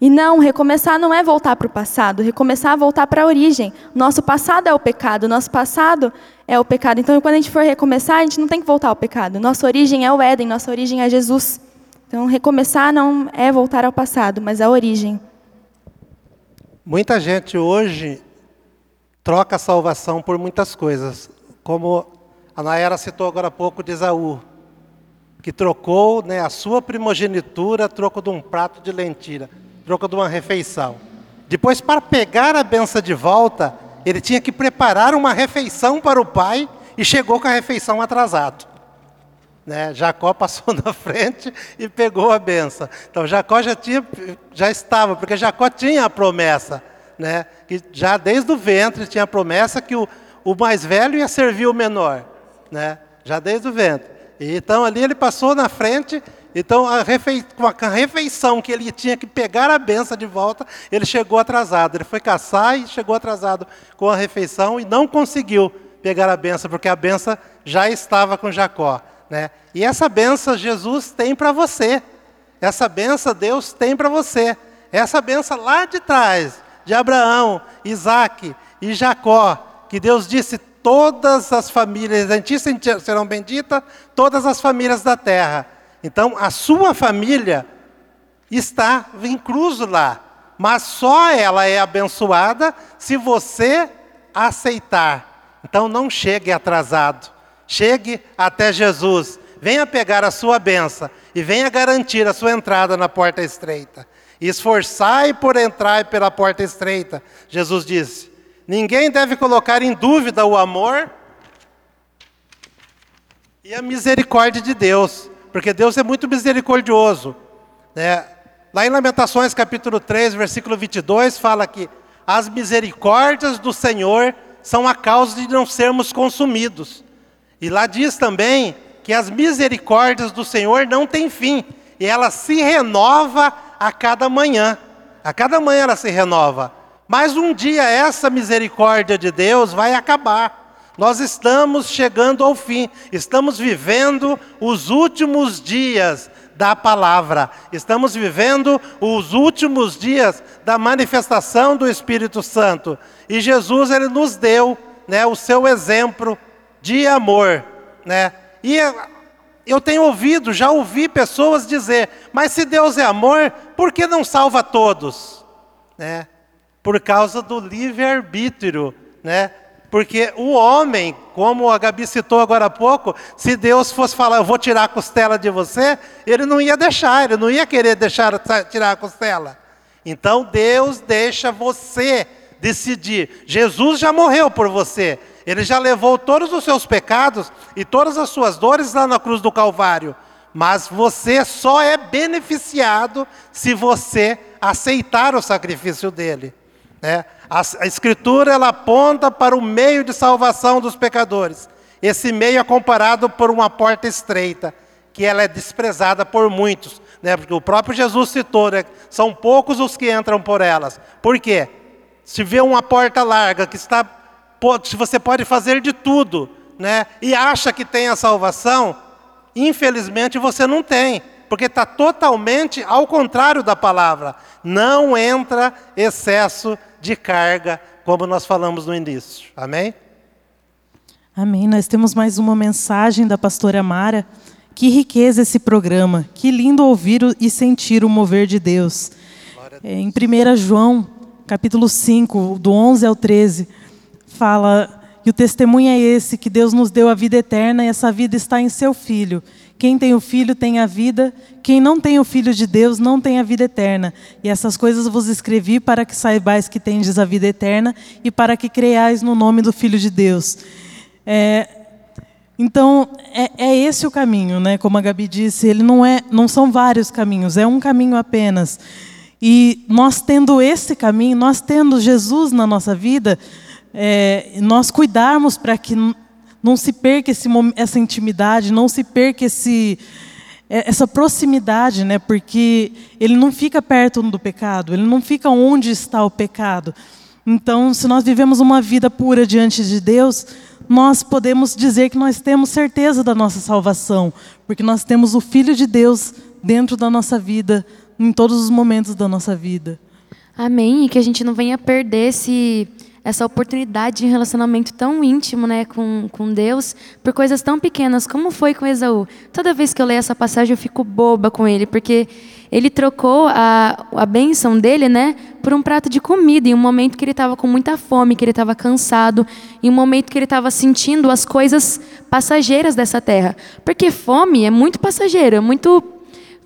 E não, recomeçar não é voltar para o passado, recomeçar é voltar para a origem. Nosso passado é o pecado, nosso passado é o pecado. Então, quando a gente for recomeçar, a gente não tem que voltar ao pecado. Nossa origem é o Éden, nossa origem é Jesus. Então, recomeçar não é voltar ao passado, mas à origem. Muita gente hoje troca a salvação por muitas coisas. Como a Nayara citou agora há pouco de Esaú, que trocou, né, a sua primogenitura, troco de um prato de lentilha, troco de uma refeição. Depois, para pegar a benção de volta, ele tinha que preparar uma refeição para o pai e chegou com a refeição atrasado. Né? Jacó passou na frente e pegou a benção. Então, Jacó já, tinha, já estava, porque Jacó tinha a promessa, né? Que já desde o ventre tinha a promessa que o, o mais velho ia servir o menor, né? Já desde o ventre. E, então, ali ele passou na frente, então, a refei- com a refeição que ele tinha que pegar a benção de volta, ele chegou atrasado. Ele foi caçar e chegou atrasado com a refeição e não conseguiu pegar a benção, porque a benção já estava com Jacó. Né? E essa benção Jesus tem para você, essa benção Deus tem para você, essa benção lá de trás, de Abraão, Isaac e Jacó, que Deus disse, todas as famílias, em ti serão benditas todas as famílias da terra. Então a sua família está incluso lá, mas só ela é abençoada se você aceitar. Então não chegue atrasado. Chegue até Jesus, venha pegar a sua bênção e venha garantir a sua entrada na porta estreita. Esforçai por entrar pela porta estreita, Jesus disse. Ninguém deve colocar em dúvida o amor e a misericórdia de Deus, porque Deus é muito misericordioso. Né? Lá em Lamentações, capítulo três, versículo vinte e dois, fala que as misericórdias do Senhor são a causa de não sermos consumidos. E lá diz também que as misericórdias do Senhor não têm fim. E ela se renova a cada manhã. A cada manhã ela se renova. Mas um dia essa misericórdia de Deus vai acabar. Nós estamos chegando ao fim. Estamos vivendo os últimos dias da palavra. Estamos vivendo os últimos dias da manifestação do Espírito Santo. E Jesus, ele nos deu, né, o seu exemplo de amor, né? E eu tenho ouvido, já ouvi pessoas dizer, mas se Deus é amor, por que não salva todos? Né? Por causa do livre-arbítrio, né? Porque o homem, como a Gabi citou agora há pouco, se Deus fosse falar, eu vou tirar a costela de você, ele não ia deixar, ele não ia querer deixar tirar a costela. Então Deus deixa você decidir. Jesus já morreu por você. Ele já levou todos os seus pecados e todas as suas dores lá na cruz do Calvário. Mas você só é beneficiado se você aceitar o sacrifício dele. Né? A, a Escritura, ela aponta para o meio de salvação dos pecadores. Esse meio é comparado por uma porta estreita, que ela é desprezada por muitos. Né? Porque o próprio Jesus citou, né? São poucos os que entram por elas. Por quê? Se vê uma porta larga que está... você pode fazer de tudo, né? E acha que tem a salvação, infelizmente você não tem, porque está totalmente ao contrário da palavra. Não entra excesso de carga, como nós falamos no início. Amém? Amém. Nós temos mais uma mensagem da pastora Mara. Que riqueza esse programa, que lindo ouvir e sentir o mover de Deus. É, em primeiro João, capítulo cinco, do onze ao treze... fala que o testemunho é esse, que Deus nos deu a vida eterna e essa vida está em seu Filho. Quem tem o Filho tem a vida, quem não tem o Filho de Deus não tem a vida eterna. E essas coisas vos escrevi para que saibais que tendes a vida eterna e para que creiais no nome do Filho de Deus. É, então, é, é esse o caminho, né? Como a Gabi disse, ele não, é, não são vários caminhos, é um caminho apenas. E nós tendo esse caminho, nós tendo Jesus na nossa vida... É, nós cuidarmos para que não se perca esse, essa intimidade, não se perca esse, essa proximidade, né? Porque ele não fica perto do pecado, ele não fica onde está o pecado. Então, se nós vivemos uma vida pura diante de Deus, nós podemos dizer que nós temos certeza da nossa salvação, porque nós temos o Filho de Deus dentro da nossa vida, em todos os momentos da nossa vida. Amém. E que a gente não venha perder esse, essa oportunidade de relacionamento tão íntimo, né, com, com Deus, por coisas tão pequenas, como foi com Esaú. Toda vez que eu leio essa passagem, eu fico boba com ele, porque ele trocou a, a bênção dele, né, por um prato de comida, em um momento que ele estava com muita fome, que ele estava cansado, em um momento que ele estava sentindo as coisas passageiras dessa terra. Porque fome é muito passageira, muito...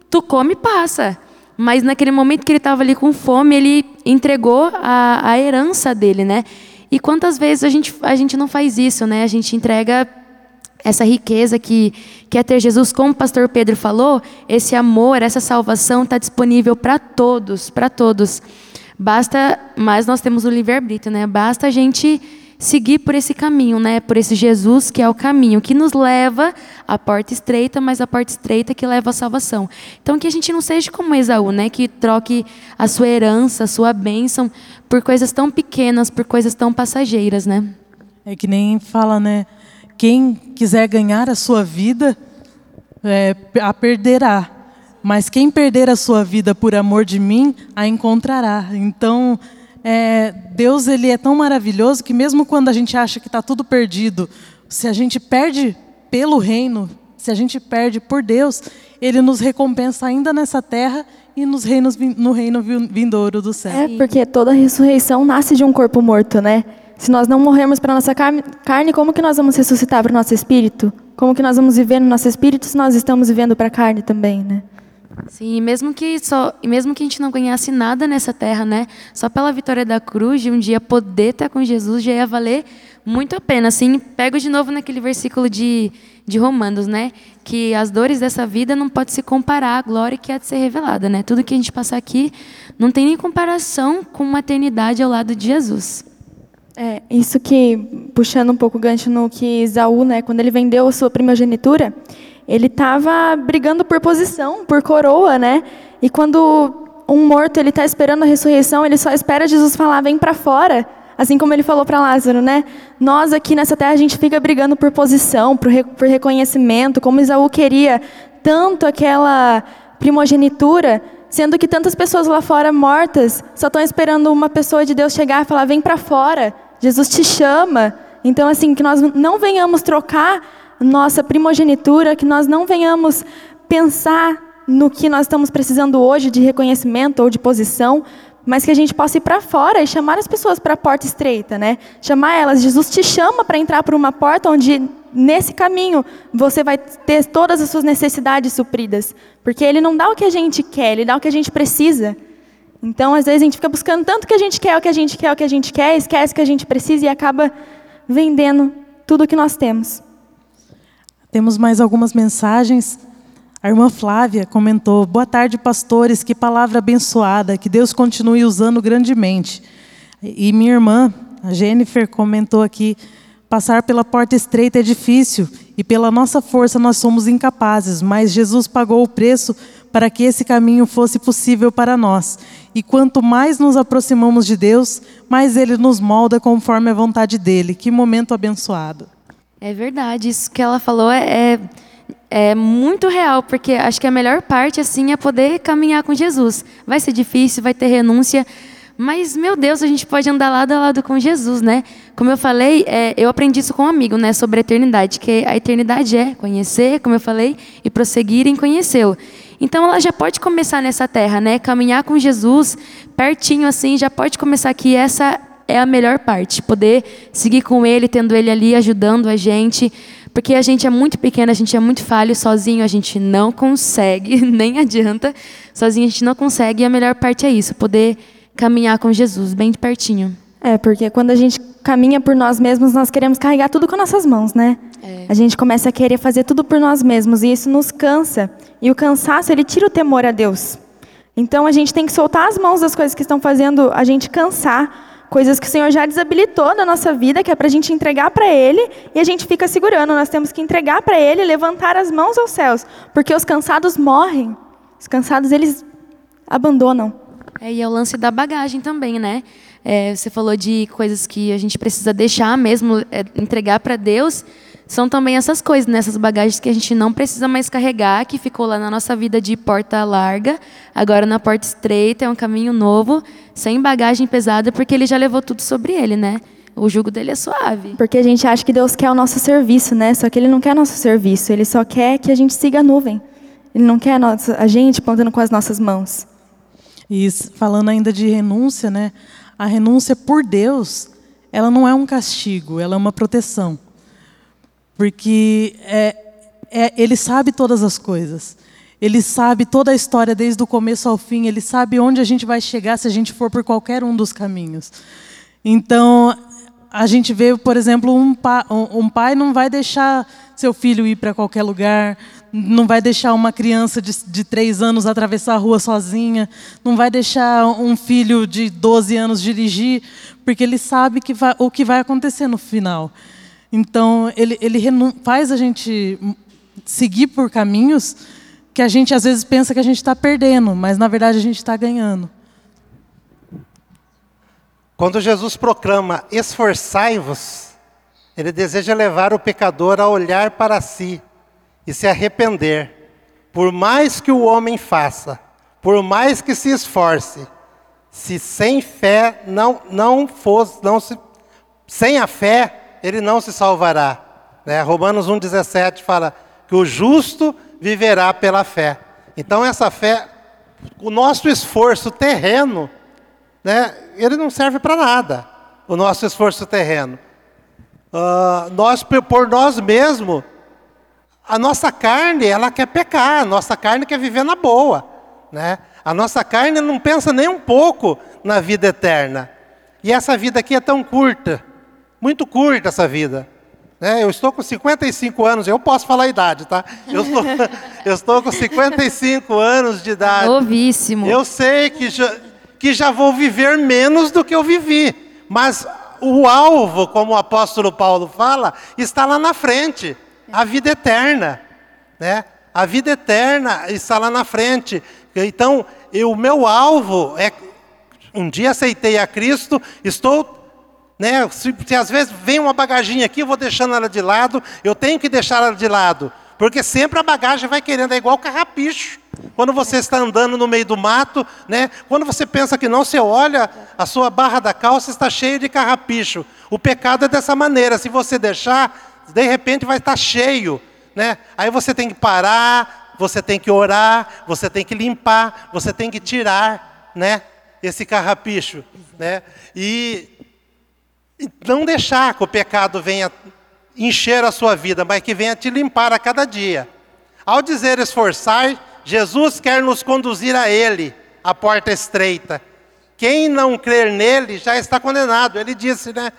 tu come e passa. Mas naquele momento que ele estava ali com fome, ele entregou a, a herança dele, né? E quantas vezes a gente, a gente não faz isso, né? A gente entrega essa riqueza que, que é ter Jesus, como o pastor Pedro falou, esse amor, essa salvação está disponível para todos, para todos. Basta, mas nós temos o livre-arbítrio, né? Basta a gente seguir por esse caminho, né? Por esse Jesus que é o caminho, que nos leva à porta estreita, mas a porta estreita que leva à salvação. Então, que a gente não seja como Esaú, né? Que troque a sua herança, a sua bênção, por coisas tão pequenas, por coisas tão passageiras, né? É que nem fala, né? Quem quiser ganhar a sua vida, é, a perderá. Mas quem perder a sua vida por amor de mim, a encontrará. Então... É, Deus, ele é tão maravilhoso que mesmo quando a gente acha que está tudo perdido, se a gente perde pelo reino, se a gente perde por Deus, ele nos recompensa ainda nessa terra e nos reinos, no reino vindouro do céu. É, porque toda ressurreição nasce de um corpo morto, né? Se nós não morrermos para a nossa carne, como que nós vamos ressuscitar para o nosso espírito? Como que nós vamos viver no nosso espírito se nós estamos vivendo para a carne também, né? Sim, mesmo que só, mesmo que a gente não ganhasse nada nessa terra, né? Só pela vitória da cruz, de um dia poder estar com Jesus já ia valer muito a pena. Assim, pego de novo naquele versículo de, de Romanos, né? Que as dores dessa vida não pode se comparar à glória que há de ser revelada, né? Tudo que a gente passar aqui não tem nem comparação com uma eternidade ao lado de Jesus. É, isso que, puxando um pouco o gancho no que Esaú, né? Quando ele vendeu a sua primogenitura... Ele estava brigando por posição, por coroa, né? E quando um morto ele está esperando a ressurreição, ele só espera Jesus falar, vem para fora. Assim como ele falou para Lázaro, né? Nós aqui nessa terra, a gente fica brigando por posição, por, re- por reconhecimento, como Esaú queria tanto aquela primogenitura, sendo que tantas pessoas lá fora mortas só estão esperando uma pessoa de Deus chegar e falar, vem para fora, Jesus te chama. Então, assim, que nós não venhamos trocar nossa primogenitura, que nós não venhamos pensar no que nós estamos precisando hoje de reconhecimento ou de posição, mas que a gente possa ir para fora e chamar as pessoas para a porta estreita, né? Chamar elas, Jesus te chama para entrar por uma porta onde, nesse caminho, você vai ter todas as suas necessidades supridas, porque ele não dá o que a gente quer, ele dá o que a gente precisa. Então, às vezes, a gente fica buscando tanto que a gente quer, o que a gente quer, o que a gente quer, esquece que a gente precisa e acaba vendendo tudo o que nós temos. Temos mais algumas mensagens. A irmã Flávia comentou, boa tarde, pastores, que palavra abençoada, que Deus continue usando grandemente. E minha irmã, a Jennifer, comentou aqui, passar pela porta estreita é difícil e pela nossa força nós somos incapazes, mas Jesus pagou o preço para que esse caminho fosse possível para nós. E quanto mais nos aproximamos de Deus, mais Ele nos molda conforme a vontade dEle. Que momento abençoado. É verdade, isso que ela falou é, é, é muito real, porque acho que a melhor parte assim, é poder caminhar com Jesus. Vai ser difícil, vai ter renúncia, mas, meu Deus, a gente pode andar lado a lado com Jesus, né? Como eu falei, é, eu aprendi isso com um amigo, né, sobre a eternidade, que a eternidade é conhecer, como eu falei, e prosseguir em conhecê-lo. Então, ela já pode começar nessa terra, né? Caminhar com Jesus, pertinho assim, já pode começar aqui essa é a melhor parte, poder seguir com ele, tendo ele ali, ajudando a gente, porque a gente é muito pequeno, a gente é muito falho, sozinho a gente não consegue, nem adianta, sozinho a gente não consegue, e a melhor parte é isso, poder caminhar com Jesus, bem de pertinho. É, porque quando a gente caminha por nós mesmos, nós queremos carregar tudo com nossas mãos, né? É. A gente começa a querer fazer tudo por nós mesmos, e isso nos cansa, e o cansaço, ele tira o temor a Deus. Então, a gente tem que soltar as mãos das coisas que estão fazendo a gente cansar, coisas que o Senhor já desabilitou da nossa vida, que é para a gente entregar para Ele, e a gente fica segurando. Nós temos que entregar para Ele, levantar as mãos aos céus, porque os cansados morrem. Os cansados, eles abandonam. É, e é o lance da bagagem também, né? É, você falou de coisas que a gente precisa deixar mesmo, é, entregar para Deus. são também essas coisas, né? Essas bagagens que a gente não precisa mais carregar, que ficou lá na nossa vida de porta larga, agora na porta estreita, é um caminho novo, sem bagagem pesada, porque ele já levou tudo sobre ele, né? O jugo dele é suave. Porque a gente acha que Deus quer o nosso serviço, né? Só que ele não quer nosso serviço, ele só quer que a gente siga a nuvem. Ele não quer a, nossa, a gente apontando com as nossas mãos. E falando ainda de renúncia, né? A renúncia por Deus, ela não é um castigo, ela é uma proteção. Porque é, é, ele sabe todas as coisas. Ele sabe toda a história desde o começo ao fim. Ele sabe onde a gente vai chegar se a gente for por qualquer um dos caminhos. Então, a gente vê, por exemplo, um, pa, um, um pai não vai deixar seu filho ir para qualquer lugar, não vai deixar uma criança de, de três anos atravessar a rua sozinha, não vai deixar um filho de doze anos dirigir, porque ele sabe que vai, o que vai acontecer no final. Então, ele, ele faz a gente seguir por caminhos que a gente, às vezes, pensa que a gente está perdendo, mas, na verdade, a gente está ganhando. Quando Jesus proclama, esforçai-vos, ele deseja levar o pecador a olhar para si e se arrepender. Por mais que o homem faça, por mais que se esforce, se sem fé não, não fosse, não se, sem a fé, ele não se salvará. Né? Romanos um, dezessete fala que o justo viverá pela fé. Então essa fé, o nosso esforço terreno, né, ele não serve para nada, o nosso esforço terreno. Uh, nós, por nós mesmos, a nossa carne, ela quer pecar, a nossa carne quer viver na boa. Né? A nossa carne não pensa nem um pouco na vida eterna. E essa vida aqui é tão curta, muito curta essa vida. Né? Eu estou com cinquenta e cinco anos, eu posso falar a idade, tá? Eu estou, eu estou com cinquenta e cinco anos de idade. Novíssimo. Eu sei que já, que já vou viver menos do que eu vivi, mas o alvo, como o apóstolo Paulo fala, está lá na frente, a vida eterna. Né? A vida eterna está lá na frente. Então, o meu alvo é... Um dia aceitei a Cristo, estou... Né? Se, se às vezes vem uma bagaginha aqui, eu vou deixando ela de lado, eu tenho que deixar ela de lado. Porque sempre a bagagem vai querendo, é igual carrapicho. Quando você está andando no meio do mato, né? Quando você pensa que não, você olha, a sua barra da calça está cheia de carrapicho. O pecado é dessa maneira, se você deixar, de repente vai estar cheio. Né? Aí você tem que parar, você tem que orar, você tem que limpar, você tem que tirar, né? Esse carrapicho. Né? E... não deixar que o pecado venha encher a sua vida, mas que venha te limpar a cada dia. Ao dizer esforçar, Jesus quer nos conduzir a Ele, a porta estreita. Quem não crer nele já está condenado. Ele disse, né?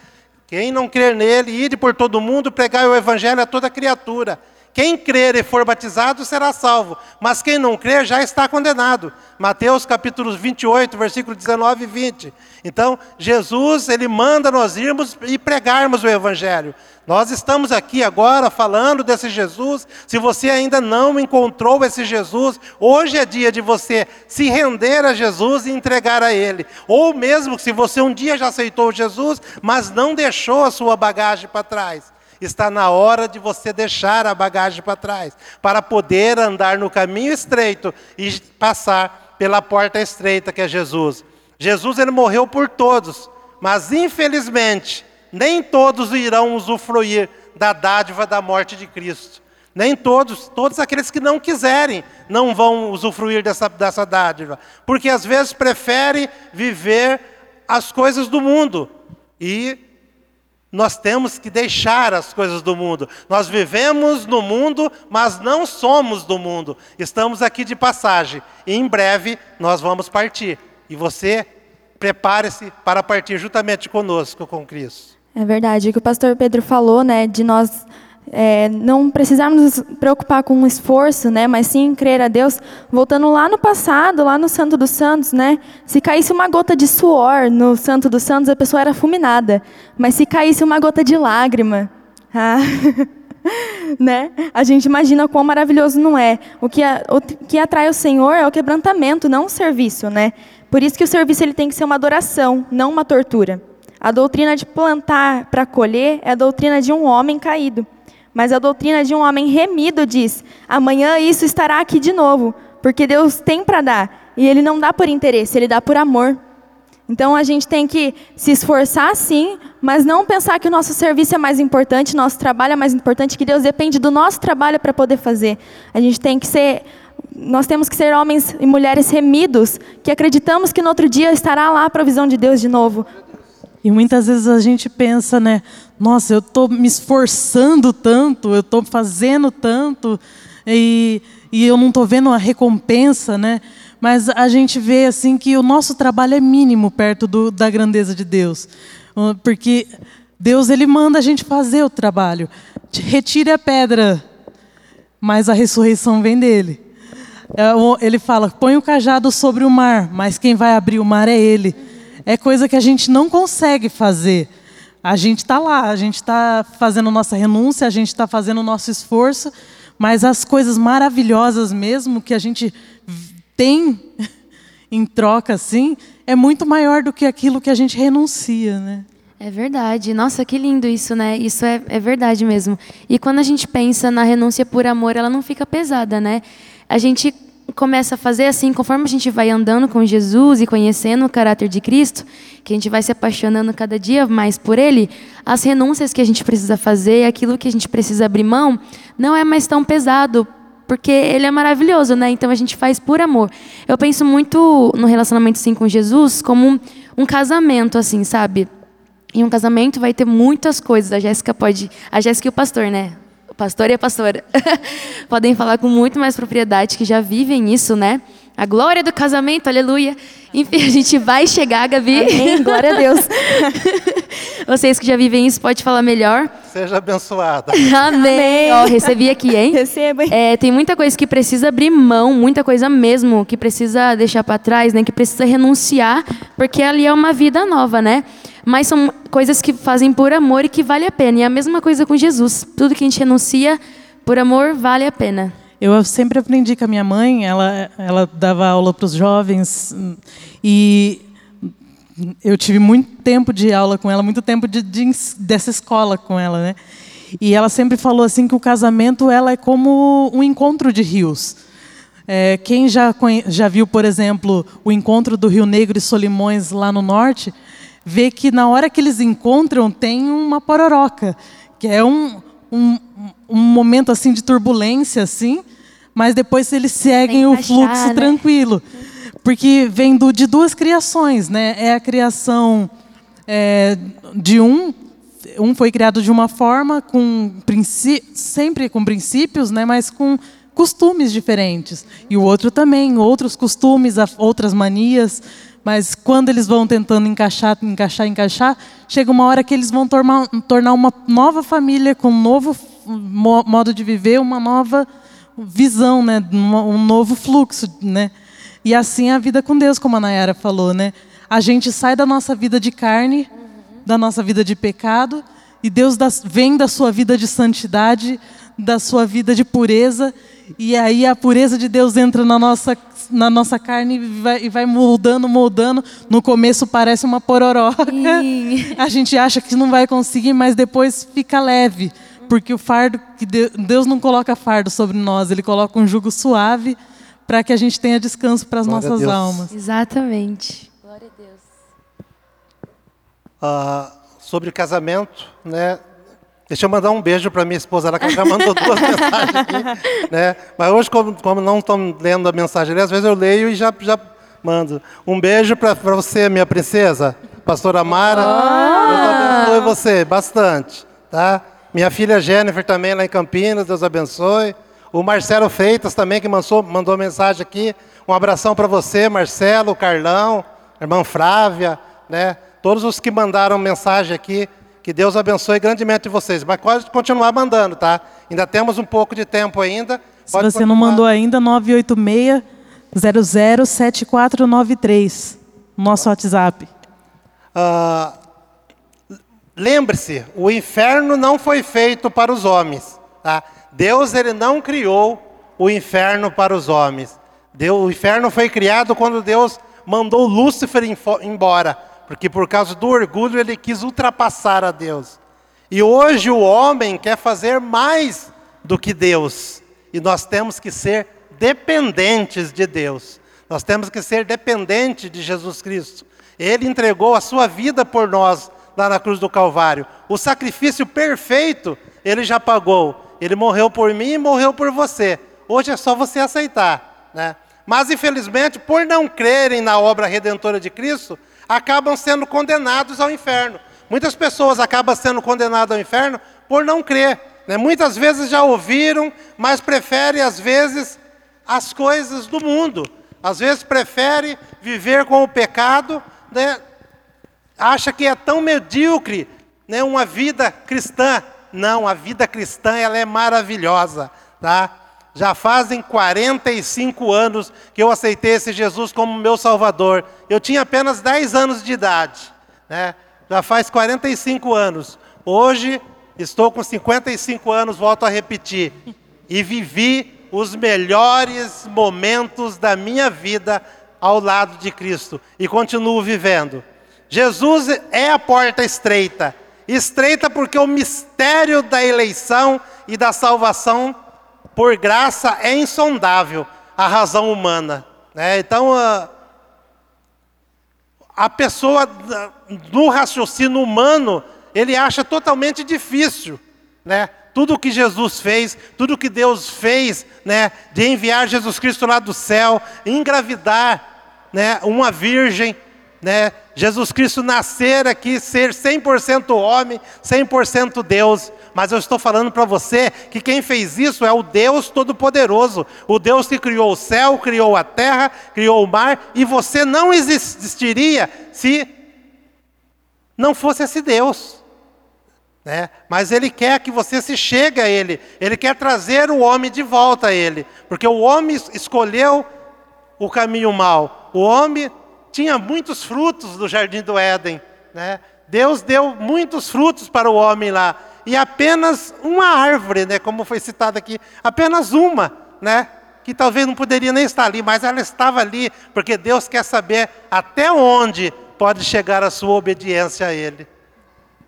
Quem não crer nele, ide por todo mundo, pregai o evangelho a toda criatura. Quem crer e for batizado será salvo, mas quem não crer já está condenado. Mateus capítulo vinte e oito, versículo dezenove e vinte. Então, Jesus, ele manda nós irmos e pregarmos o evangelho. Nós estamos aqui agora falando desse Jesus. Se você ainda não encontrou esse Jesus, hoje é dia de você se render a Jesus e entregar a Ele. Ou mesmo se você um dia já aceitou Jesus, mas não deixou a sua bagagem para trás. Está na hora de você deixar a bagagem para trás, para poder andar no caminho estreito e passar pela porta estreita que é Jesus. Jesus, ele morreu por todos, mas infelizmente nem todos irão usufruir da dádiva da morte de Cristo. Nem todos, todos aqueles que não quiserem, não vão usufruir dessa, dessa dádiva. Porque às vezes preferem viver as coisas do mundo e... nós temos que deixar as coisas do mundo. Nós vivemos no mundo, mas não somos do mundo. Estamos aqui de passagem. E em breve nós vamos partir. E você, prepare-se para partir juntamente conosco, com Cristo. É verdade. O que o pastor Pedro falou, né, de nós é, não precisarmos nos preocupar com o esforço, né, mas sim crer a Deus. Voltando lá no passado, lá no Santo dos Santos, né, se caísse uma gota de suor no Santo dos Santos, a pessoa era fulminada. Mas se caísse uma gota de lágrima, ah, né, a gente imagina quão maravilhoso não é. O que, a, o que atrai o Senhor é o quebrantamento, não o serviço, né? Por isso que o serviço ele tem que ser uma adoração, não uma tortura. A doutrina de plantar para colher é a doutrina de um homem caído. Mas a doutrina de um homem remido diz: amanhã isso estará aqui de novo, porque Deus tem para dar. E Ele não dá por interesse, Ele dá por amor. Então a gente tem que se esforçar sim, mas não pensar que o nosso serviço é mais importante, nosso trabalho é mais importante, que Deus depende do nosso trabalho para poder fazer. A gente tem que ser... Nós temos que ser homens e mulheres remidos, que acreditamos que no outro dia estará lá a provisão de Deus de novo. E muitas vezes a gente pensa, né? Nossa, eu estou me esforçando tanto, eu estou fazendo tanto, e, e eu não estou vendo a recompensa, né? Mas a gente vê assim que o nosso trabalho é mínimo perto do, da grandeza de Deus. Porque Deus, Ele manda a gente fazer o trabalho. Retire a pedra, mas a ressurreição vem dele. Ele fala: põe o cajado sobre o mar, mas quem vai abrir o mar é Ele. É coisa que a gente não consegue fazer. A gente está lá, a gente está fazendo nossa renúncia, a gente está fazendo o nosso esforço, mas as coisas maravilhosas mesmo que a gente tem em troca, assim, é muito maior do que aquilo que a gente renuncia, né? É verdade. Nossa, que lindo isso, né? Isso é, é verdade mesmo. E quando a gente pensa na renúncia por amor, ela não fica pesada, né? A gente começa a fazer assim, conforme a gente vai andando com Jesus e conhecendo o caráter de Cristo, que a gente vai se apaixonando cada dia mais por Ele, as renúncias que a gente precisa fazer, aquilo que a gente precisa abrir mão, não é mais tão pesado, porque Ele é maravilhoso, né? Então a gente faz por amor. Eu penso muito no relacionamento assim, com Jesus como um, um casamento, assim, sabe? Em um casamento vai ter muitas coisas. A Jéssica pode... A Jéssica e o pastor, né? Pastor e a pastora podem falar com muito mais propriedade, que já vivem isso, né? A glória do casamento, aleluia. Enfim, a gente vai chegar, Gabi. Amém, glória a Deus. Vocês que já vivem isso, pode falar melhor. Seja abençoada. Amém. Amém. Ó, recebi aqui, hein? Receba, hein? É, tem muita coisa que precisa abrir mão, muita coisa mesmo que precisa deixar para trás, né? Que precisa renunciar, porque ali é uma vida nova, né? Mas são coisas que fazem por amor e que vale a pena. E é a mesma coisa com Jesus. Tudo que a gente renuncia por amor vale a pena. Eu sempre aprendi com a minha mãe. Ela, ela dava aula para os jovens. E eu tive muito tempo de aula com ela, muito tempo de, de, dessa escola com ela, né? E ela sempre falou assim que o casamento ela é como um encontro de rios. É, quem já, já viu, por exemplo, o encontro do Rio Negro e Solimões lá no norte... Vê que na hora que eles encontram tem uma pororoca, que é um, um, um momento assim de turbulência, assim, mas depois eles seguem o fluxo, né? Tranquilo. Porque vem do, de duas criações, né? É a criação é, de um, um foi criado de uma forma, com sempre com princípios, né? Mas com costumes diferentes. E o outro também, outros costumes, outras manias. Mas quando eles vão tentando encaixar, encaixar, encaixar, chega uma hora que eles vão tornar, tornar uma nova família com um novo modo de viver, uma nova visão, né? Um novo fluxo, né? E assim é a vida com Deus, como a Nayara falou, né? A gente sai da nossa vida de carne, da nossa vida de pecado, e Deus vem da sua vida de santidade, da sua vida de pureza, e aí a pureza de Deus entra na nossa, na nossa carne e vai, e vai moldando, moldando. No começo parece uma pororoca. Sim. A gente acha que não vai conseguir, mas depois fica leve. Porque o fardo, que Deus não coloca fardo sobre nós, Ele coloca um jugo suave para que a gente tenha descanso para as nossas almas. Exatamente. Glória a Deus. Ah, sobre o casamento, né? Deixa eu mandar um beijo para minha esposa, ela já mandou duas mensagens aqui, né? Mas hoje, como, como não estão lendo a mensagem, às vezes eu leio e já, já mando. Um beijo para você, minha princesa, pastora Mara. Oh! Deus abençoe você bastante, tá? Minha filha Jennifer também lá em Campinas, Deus abençoe. O Marcelo Freitas também, que mandou, mandou mensagem aqui. Um abração para você, Marcelo, Carlão, irmã Flávia, né? Todos os que mandaram mensagem aqui. Que Deus abençoe grandemente vocês. Mas pode continuar mandando, tá? Ainda temos um pouco de tempo ainda. Se pode você continuar. Não mandou ainda, nove oito seis, zero zero sete quatro nove três. Nosso WhatsApp. Ah, lembre-se, o inferno não foi feito para os homens. Tá? Deus ele não criou o inferno para os homens. Deus, o inferno foi criado quando Deus mandou Lúcifer embora. Porque por causa do orgulho ele quis ultrapassar a Deus. E hoje o homem quer fazer mais do que Deus. E nós temos que ser dependentes de Deus. Nós temos que ser dependentes de Jesus Cristo. Ele entregou a sua vida por nós lá na cruz do Calvário. O sacrifício perfeito ele já pagou. Ele morreu por mim e morreu por você. Hoje é só você aceitar, né? Mas infelizmente, por não crerem na obra redentora de Cristo, acabam sendo condenados ao inferno. Muitas pessoas acabam sendo condenadas ao inferno por não crer, né? Muitas vezes já ouviram, mas preferem às vezes as coisas do mundo. Às vezes prefere viver com o pecado, né? Acha que é tão medíocre, né, uma vida cristã. Não, a vida cristã ela é maravilhosa, tá? Já fazem quarenta e cinco anos que eu aceitei esse Jesus como meu Salvador. Eu tinha apenas dez anos de idade, né? Já faz quarenta e cinco anos. Hoje estou com cinquenta e cinco anos, volto a repetir. E vivi os melhores momentos da minha vida ao lado de Cristo. E continuo vivendo. Jesus é a porta estreita. Estreita porque o mistério da eleição e da salvação por graça é insondável a razão humana, né? Então, a, a pessoa, no raciocínio humano, ele acha totalmente difícil, né? Tudo o que Jesus fez, tudo o que Deus fez, né? De enviar Jesus Cristo lá do céu, engravidar, né? Uma virgem, né? Jesus Cristo nascer aqui, ser cem por cento homem, cem por cento Deus. Mas eu estou falando para você que quem fez isso é o Deus Todo-Poderoso. O Deus que criou o céu, criou a terra, criou o mar. E você não existiria se não fosse esse Deus, né? Mas Ele quer que você se chegue a Ele. Ele quer trazer o homem de volta a Ele. Porque o homem escolheu o caminho mau. O homem tinha muitos frutos do Jardim do Éden, né? Deus deu muitos frutos para o homem lá. E apenas uma árvore, né, como foi citado aqui, apenas uma, né, que talvez não poderia nem estar ali, mas ela estava ali, porque Deus quer saber até onde pode chegar a sua obediência a Ele.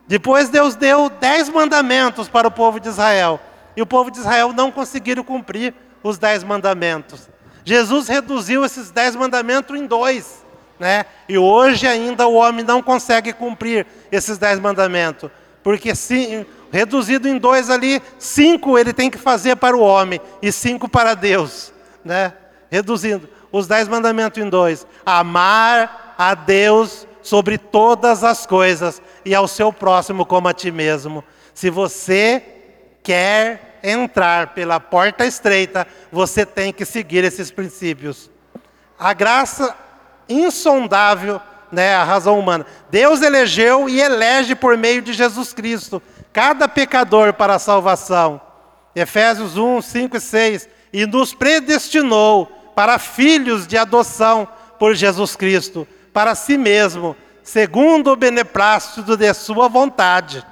Depois Deus deu dez mandamentos para o povo de Israel. E o povo de Israel não conseguiram cumprir os dez mandamentos. Jesus reduziu esses dez mandamentos em dois. Né? E hoje ainda o homem não consegue cumprir esses dez mandamentos. Porque sim, reduzido em dois ali, cinco ele tem que fazer para o homem e cinco para Deus, né? Reduzindo os dez mandamentos em dois. Amar a Deus sobre todas as coisas e ao seu próximo como a ti mesmo. Se você quer entrar pela porta estreita, você tem que seguir esses princípios. A graça insondável, né, a razão humana. Deus elegeu e elege por meio de Jesus Cristo cada pecador para a salvação. Efésios um, cinco e seis. E nos predestinou para filhos de adoção por Jesus Cristo, para si mesmo, segundo o beneplácito de sua vontade.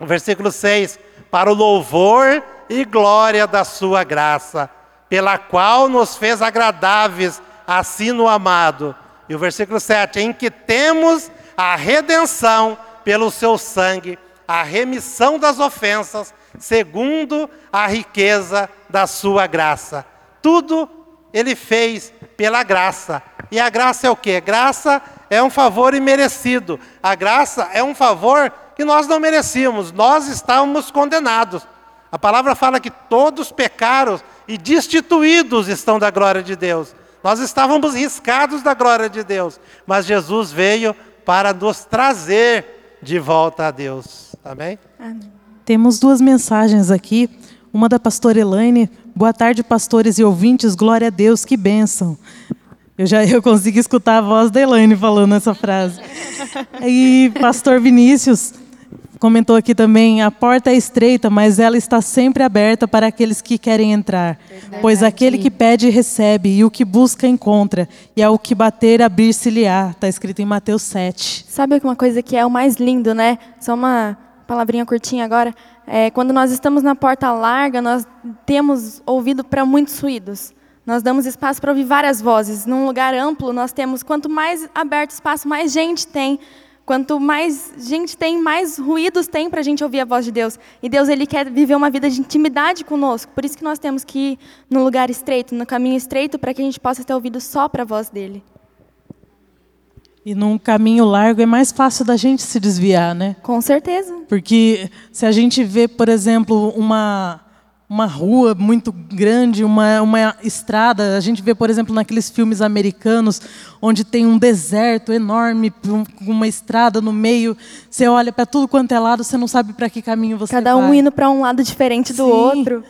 O versículo seis. Para o louvor e glória da sua graça, pela qual nos fez agradáveis assim no amado. E o versículo sete, em que temos a redenção pelo seu sangue, a remissão das ofensas, segundo a riqueza da sua graça. Tudo ele fez pela graça. E a graça é o quê? Graça é um favor imerecido. A graça é um favor que nós não merecíamos. Nós estávamos condenados. A palavra fala que todos pecaram e destituídos estão da glória de Deus. Nós estávamos riscados da glória de Deus, mas Jesus veio para nos trazer de volta a Deus. Amém? Amém. Temos duas mensagens aqui. Uma da pastora Elaine. Boa tarde, pastores e ouvintes. Glória a Deus, que bênção. Eu já eu consegui escutar a voz da Elaine falando essa frase. E pastor Vinícius comentou aqui também, a porta é estreita, mas ela está sempre aberta para aqueles que querem entrar. Verdade. Pois aquele que pede, recebe, e o que busca, encontra. E ao que bater, abrir-se-lhe-á. Está escrito em Mateus sete. Sabe uma coisa que é o mais lindo, né? Só uma palavrinha curtinha agora. É, quando nós estamos na porta larga, nós temos ouvido para muitos ruídos. Nós damos espaço para ouvir várias vozes. Num lugar amplo, nós temos, quanto mais aberto o espaço, mais gente tem. Quanto mais gente tem, mais ruídos tem para a gente ouvir a voz de Deus. E Deus, Ele quer viver uma vida de intimidade conosco. Por isso que nós temos que ir no lugar estreito, no caminho estreito, para que a gente possa ter ouvido só para a voz dEle. E num caminho largo é mais fácil da gente se desviar, né? Com certeza. Porque se a gente vê, por exemplo, uma... uma rua muito grande, uma, uma estrada. A gente vê, por exemplo, naqueles filmes americanos, onde tem um deserto enorme, uma estrada no meio. Você olha para tudo quanto é lado, você não sabe para que caminho você vai. Cada um vai. Indo para um lado diferente do Sim. outro.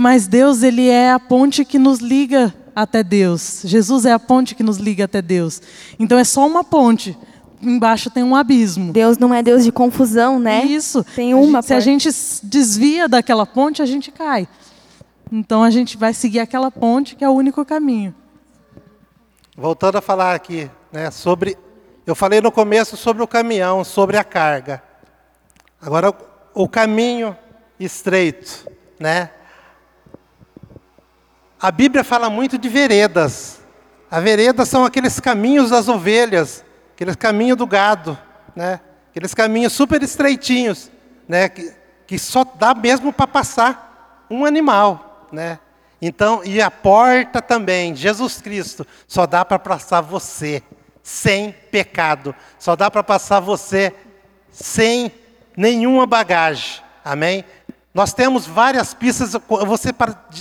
Mas Deus, Ele é a ponte que nos liga até Deus. Jesus é a ponte que nos liga até Deus. Então é só uma ponte. Embaixo tem um abismo. Deus não é Deus de confusão, né? Isso. Tem uma. Se a gente desvia daquela ponte, a gente cai. Então a gente vai seguir aquela ponte que é o único caminho. Voltando a falar aqui, né, sobre, eu falei no começo sobre o caminhão, sobre a carga. Agora o caminho estreito, né? A Bíblia fala muito de veredas. As veredas são aqueles caminhos das ovelhas. Aqueles caminhos do gado, né? Aqueles caminhos super estreitinhos, né? que, que só dá mesmo para passar um animal. Né? Então, e a porta também, Jesus Cristo, só dá para passar você sem pecado. Só dá para passar você sem nenhuma bagagem. Amém? Nós temos várias pistas, você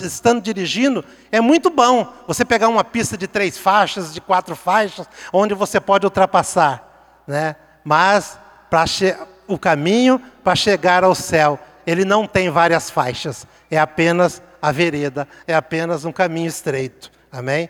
estando dirigindo, é muito bom você pegar uma pista de três faixas, de quatro faixas, onde você pode ultrapassar. Né? Mas pra che- o caminho para chegar ao céu, ele não tem várias faixas, é apenas a vereda, é apenas um caminho estreito. Amém? Amém.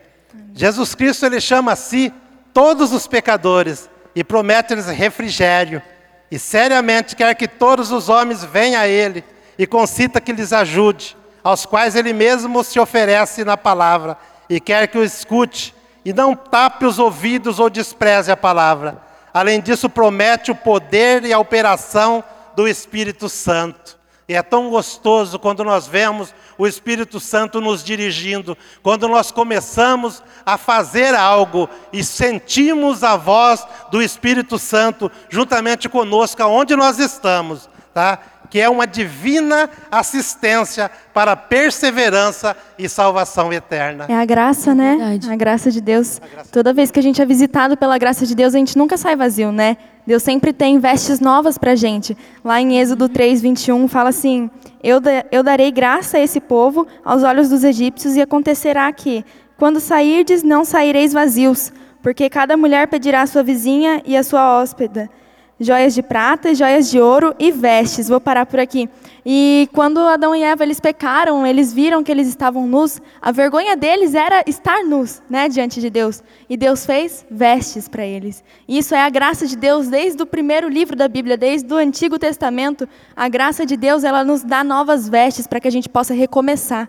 Jesus Cristo, ele chama a si todos os pecadores e promete-lhes refrigério, e seriamente quer que todos os homens venham a ele, e concita que lhes ajude, aos quais ele mesmo se oferece na palavra, e quer que o escute, e não tape os ouvidos ou despreze a palavra. Além disso, promete o poder e a operação do Espírito Santo. E é tão gostoso quando nós vemos o Espírito Santo nos dirigindo, quando nós começamos a fazer algo e sentimos a voz do Espírito Santo juntamente conosco, aonde nós estamos, tá? Que é uma divina assistência para perseverança e salvação eterna. É a graça, né? Verdade. A graça de Deus. Graça. Toda vez que a gente é visitado pela graça de Deus, a gente nunca sai vazio, né? Deus sempre tem vestes novas para a gente. Lá em Êxodo três, vinte e um, fala assim, eu, eu darei graça a esse povo aos olhos dos egípcios, e acontecerá que, quando sairdes, não saireis vazios, porque cada mulher pedirá a sua vizinha e a sua hóspeda joias de prata, joias de ouro e vestes. Vou parar por aqui. E quando Adão e Eva, eles pecaram, eles viram que eles estavam nus. A vergonha deles era estar nus, né, diante de Deus. E Deus fez vestes para eles. Isso é a graça de Deus desde o primeiro livro da Bíblia, desde o Antigo Testamento. A graça de Deus, ela nos dá novas vestes para que a gente possa recomeçar.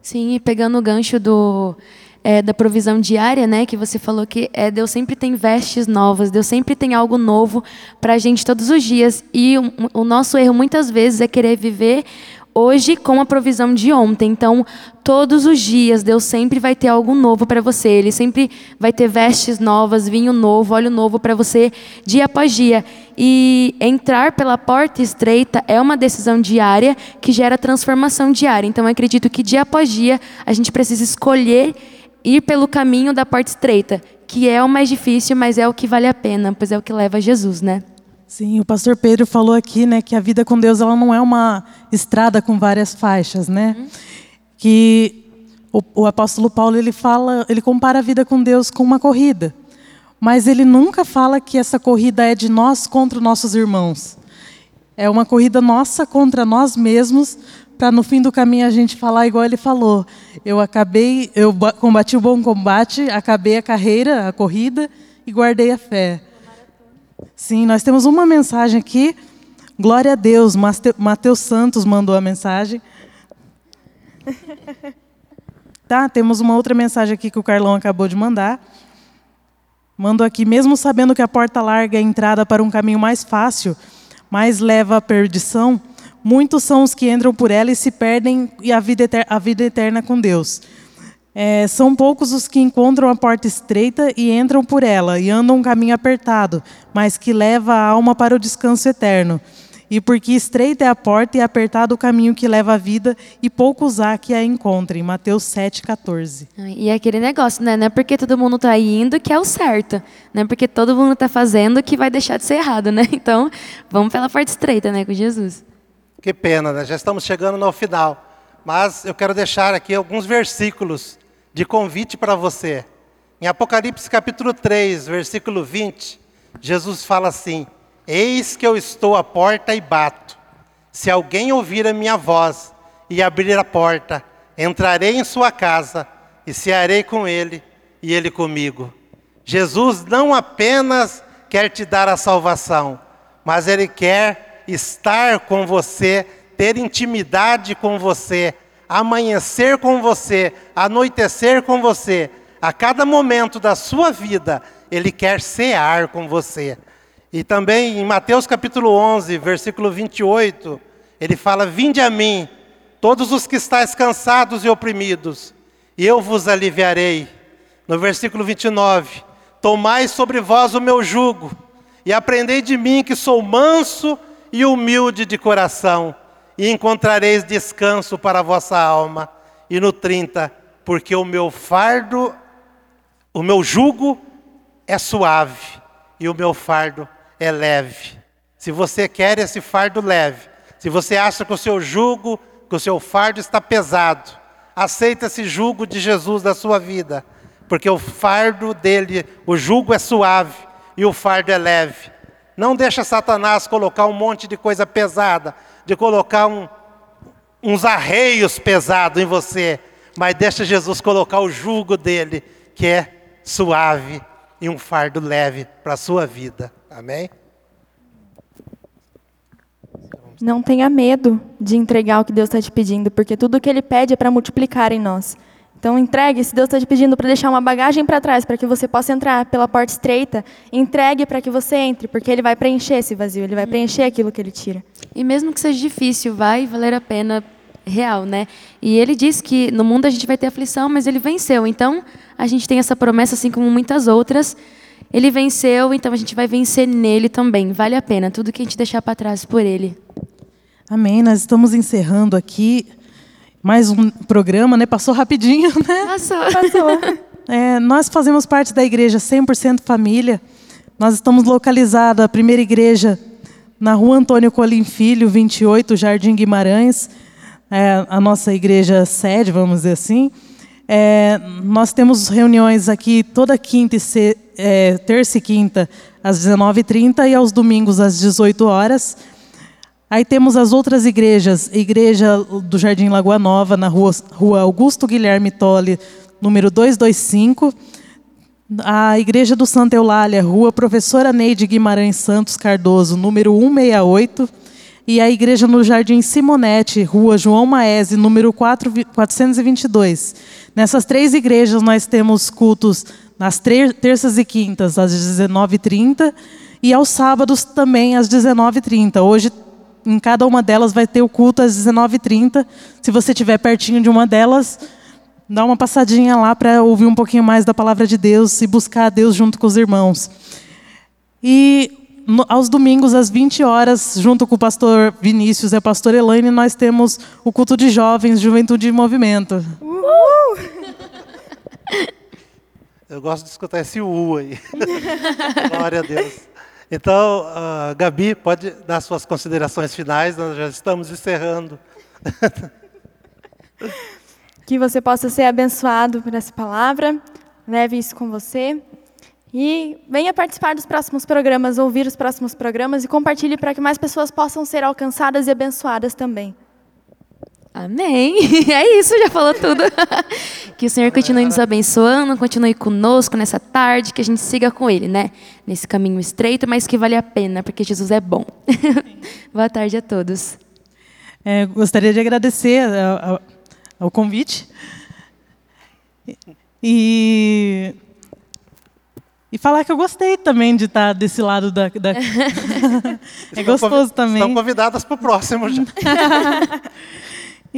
Sim, e pegando o gancho do... É, da provisão diária, né, que você falou que é, Deus sempre tem vestes novas, Deus sempre tem algo novo para a gente todos os dias. E o, o nosso erro muitas vezes é querer viver hoje com a provisão de ontem. Então, todos os dias Deus sempre vai ter algo novo para você. Ele sempre vai ter vestes novas, vinho novo, óleo novo para você dia após dia. E entrar pela porta estreita é uma decisão diária que gera transformação diária. Então, eu acredito que dia após dia a gente precisa escolher ir pelo caminho da porta estreita, que é o mais difícil, mas é o que vale a pena, pois é o que leva a Jesus, né? Sim, o pastor Pedro falou aqui, né, que a vida com Deus, ela não é uma estrada com várias faixas, né? Uhum. Que o, o apóstolo Paulo, ele fala, ele compara a vida com Deus com uma corrida, mas ele nunca fala que essa corrida é de nós contra os nossos irmãos. É uma corrida nossa contra nós mesmos, para no fim do caminho a gente falar igual ele falou. Eu acabei, eu combati o bom combate, acabei a carreira, a corrida e guardei a fé. Sim, nós temos uma mensagem aqui. Glória a Deus, Mateus Santos mandou a mensagem. Tá, temos uma outra mensagem aqui que o Carlão acabou de mandar. Mandou aqui, mesmo sabendo que a porta larga é a entrada para um caminho mais fácil, mas leva à perdição, muitos são os que entram por ela e se perdem, e a vida eterna, a vida eterna com Deus. É, são poucos os que encontram a porta estreita e entram por ela, e andam um caminho apertado, mas que leva a alma para o descanso eterno. E porque estreita é a porta e apertado o caminho que leva à vida, e poucos há que a encontrem. Mateus sete, quatorze. E é aquele negócio, né? Não é porque todo mundo está indo que é o certo. Não é porque todo mundo está fazendo que vai deixar de ser errado, né? Então, vamos pela porta estreita, né? Com Jesus. Que pena, né? Já estamos chegando no final. Mas eu quero deixar aqui alguns versículos de convite para você. Em Apocalipse capítulo três, versículo vinte, Jesus fala assim: eis que eu estou à porta e bato. Se alguém ouvir a minha voz e abrir a porta, entrarei em sua casa e cearei com ele e ele comigo. Jesus não apenas quer te dar a salvação, mas ele quer estar com você, ter intimidade com você, amanhecer com você, anoitecer com você. A cada momento da sua vida, ele quer cear com você. E também em Mateus capítulo onze, versículo vinte e oito, ele fala: vinde a mim, todos os que estáis cansados e oprimidos, e eu vos aliviarei. No versículo vinte e nove, tomai sobre vós o meu jugo, e aprendei de mim, que sou manso e humilde de coração, e encontrareis descanso para a vossa alma. E no trinta, porque o meu fardo, o meu jugo é suave, e o meu fardo é leve. Se você quer esse fardo leve, se você acha que o seu jugo, que o seu fardo está pesado, aceita esse jugo de Jesus da sua vida, porque o fardo dele, o jugo é suave e o fardo é leve. Não deixa Satanás colocar um monte de coisa pesada, de colocar um, uns arreios pesados em você, mas deixa Jesus colocar o jugo dele, que é suave e um fardo leve para a sua vida. Amém? Não tenha medo de entregar o que Deus está te pedindo, porque tudo o que Ele pede é para multiplicar em nós. Então entregue, se Deus está te pedindo para deixar uma bagagem para trás, para que você possa entrar pela porta estreita, entregue para que você entre, porque Ele vai preencher esse vazio, Ele vai preencher aquilo que Ele tira. E mesmo que seja difícil, vai valer a pena real, né? E Ele diz que no mundo a gente vai ter aflição, mas Ele venceu. Então a gente tem essa promessa, assim como muitas outras. Ele venceu, então a gente vai vencer nele também. Vale a pena tudo que a gente deixar para trás por Ele. Amém, nós estamos encerrando aqui mais um programa, né? Passou rapidinho, né? Passou. Passou. É, nós fazemos parte da igreja cem por cento Família. Nós estamos localizados, a primeira igreja, na rua Antônio Colim Filho, vinte e oito, Jardim Guimarães. É a nossa igreja sede, vamos dizer assim. É, nós temos reuniões aqui toda quinta e se, é, terça e quinta, às dezenove e trinta, e aos domingos, às dezoito horas. Aí temos as outras igrejas, igreja do Jardim Lagoa Nova, na rua, rua Augusto Guilherme Tolle, número duzentos e vinte e cinco. A igreja do Santa Eulália, rua Professora Neide Guimarães Santos Cardoso, número cento e sessenta e oito. E a igreja no Jardim Simonete, rua João Maese, número quatrocentos e vinte e dois. Nessas três igrejas nós temos cultos nas ter- terças e quintas, às dezenove e trinta, e aos sábados também, às dezenove e trinta. Hoje, em cada uma delas vai ter o culto às dezenove e trinta. Se você estiver pertinho de uma delas, dá uma passadinha lá para ouvir um pouquinho mais da palavra de Deus e buscar a Deus junto com os irmãos. E no, aos domingos, às vinte horas, junto com o pastor Vinícius e a pastora Elaine, nós temos o culto de jovens, Juventude em Movimento. Uh! Eu gosto de escutar esse U aí. Glória a Deus. Então, uh, Gabi, pode dar suas considerações finais, nós já estamos encerrando. Que você possa ser abençoado por essa palavra, leve isso com você. E venha participar dos próximos programas, ouvir os próximos programas e compartilhe para que mais pessoas possam ser alcançadas e abençoadas também. Amém, é isso, já falou tudo. Que o Senhor continue nos abençoando, continue conosco nessa tarde, que a gente siga com Ele, né? Nesse caminho estreito, mas que vale a pena, porque Jesus é bom. Boa tarde a todos. É, gostaria de agradecer ao, ao, ao convite e, e falar que eu gostei também de estar desse lado da... da... É gostoso também. Estão convidadas para o próximo já.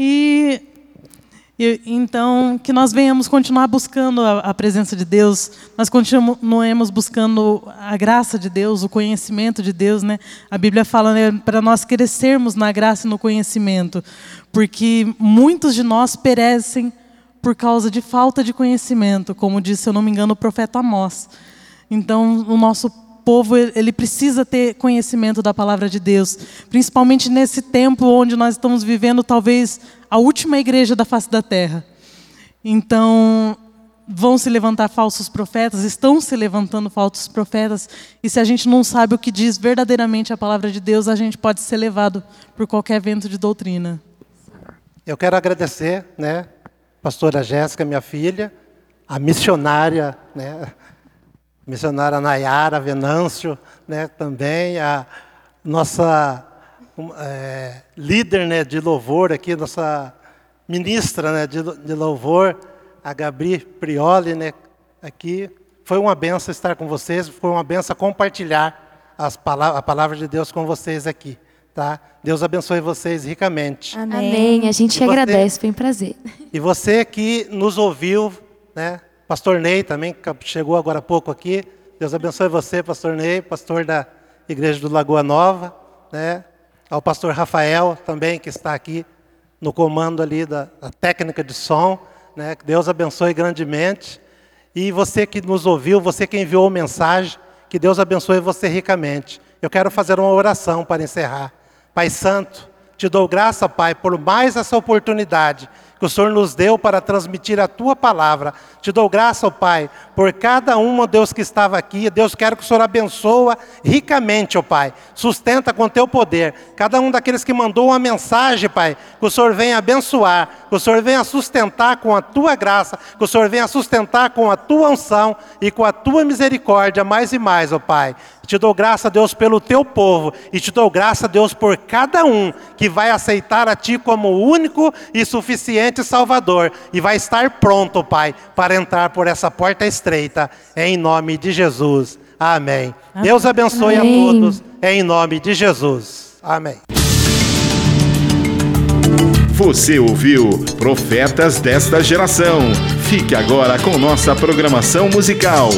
E E, então, que nós venhamos continuar buscando a, a presença de Deus, nós continuemos buscando a graça de Deus, o conhecimento de Deus, né? A Bíblia fala, né, para nós crescermos na graça e no conhecimento, porque muitos de nós perecem por causa de falta de conhecimento, como disse, se eu não me engano, o profeta Amós. Então, o nosso povo, ele precisa ter conhecimento da palavra de Deus, principalmente nesse tempo onde nós estamos vivendo, talvez, a última igreja da face da terra. Então, vão se levantar falsos profetas, estão se levantando falsos profetas, e se a gente não sabe o que diz verdadeiramente a palavra de Deus, a gente pode ser levado por qualquer vento de doutrina. Eu quero agradecer, né, pastora Jéssica, minha filha, a missionária, né, missionária Nayara, Venâncio, né, também, a nossa é, líder, né, de louvor aqui, nossa ministra, né, de, de louvor, a Gabi Prioli, né, aqui. Foi uma benção estar com vocês, foi uma benção compartilhar as palavras, a palavra de Deus com vocês aqui. Tá? Deus abençoe vocês ricamente. Amém. Amém. A gente agradece, foi um prazer. E você que nos ouviu, né? Pastor Ney também, que chegou agora há pouco aqui. Deus abençoe você, pastor Ney, pastor da Igreja do Lagoa Nova, né? Ao pastor Rafael também, que está aqui no comando ali da, da técnica de som, né? Que Deus abençoe grandemente. E você que nos ouviu, você que enviou mensagem, que Deus abençoe você ricamente. Eu quero fazer uma oração para encerrar. Pai Santo, te dou graça, Pai, por mais essa oportunidade que o Senhor nos deu para transmitir a Tua palavra. Te dou graça, Pai, por cada um, Deus, que estava aqui. Deus, quero que o Senhor abençoa ricamente, ó Pai. Sustenta com Teu poder. Cada um daqueles que mandou uma mensagem, Pai, que o Senhor venha abençoar, que o Senhor venha sustentar com a Tua graça, que o Senhor venha sustentar com a Tua unção e com a Tua misericórdia mais e mais, ó Pai. Te dou graça, Deus, pelo Teu povo. E te dou graça, Deus, por cada um que vai aceitar a Ti como único e suficiente Salvador. E vai estar pronto, Pai, para entrar por essa porta estreita. Em nome de Jesus. Amém. Amém. Deus abençoe Amém. a todos. Em nome de Jesus. Amém. Você ouviu Profetas Desta Geração. Fique agora com nossa programação musical.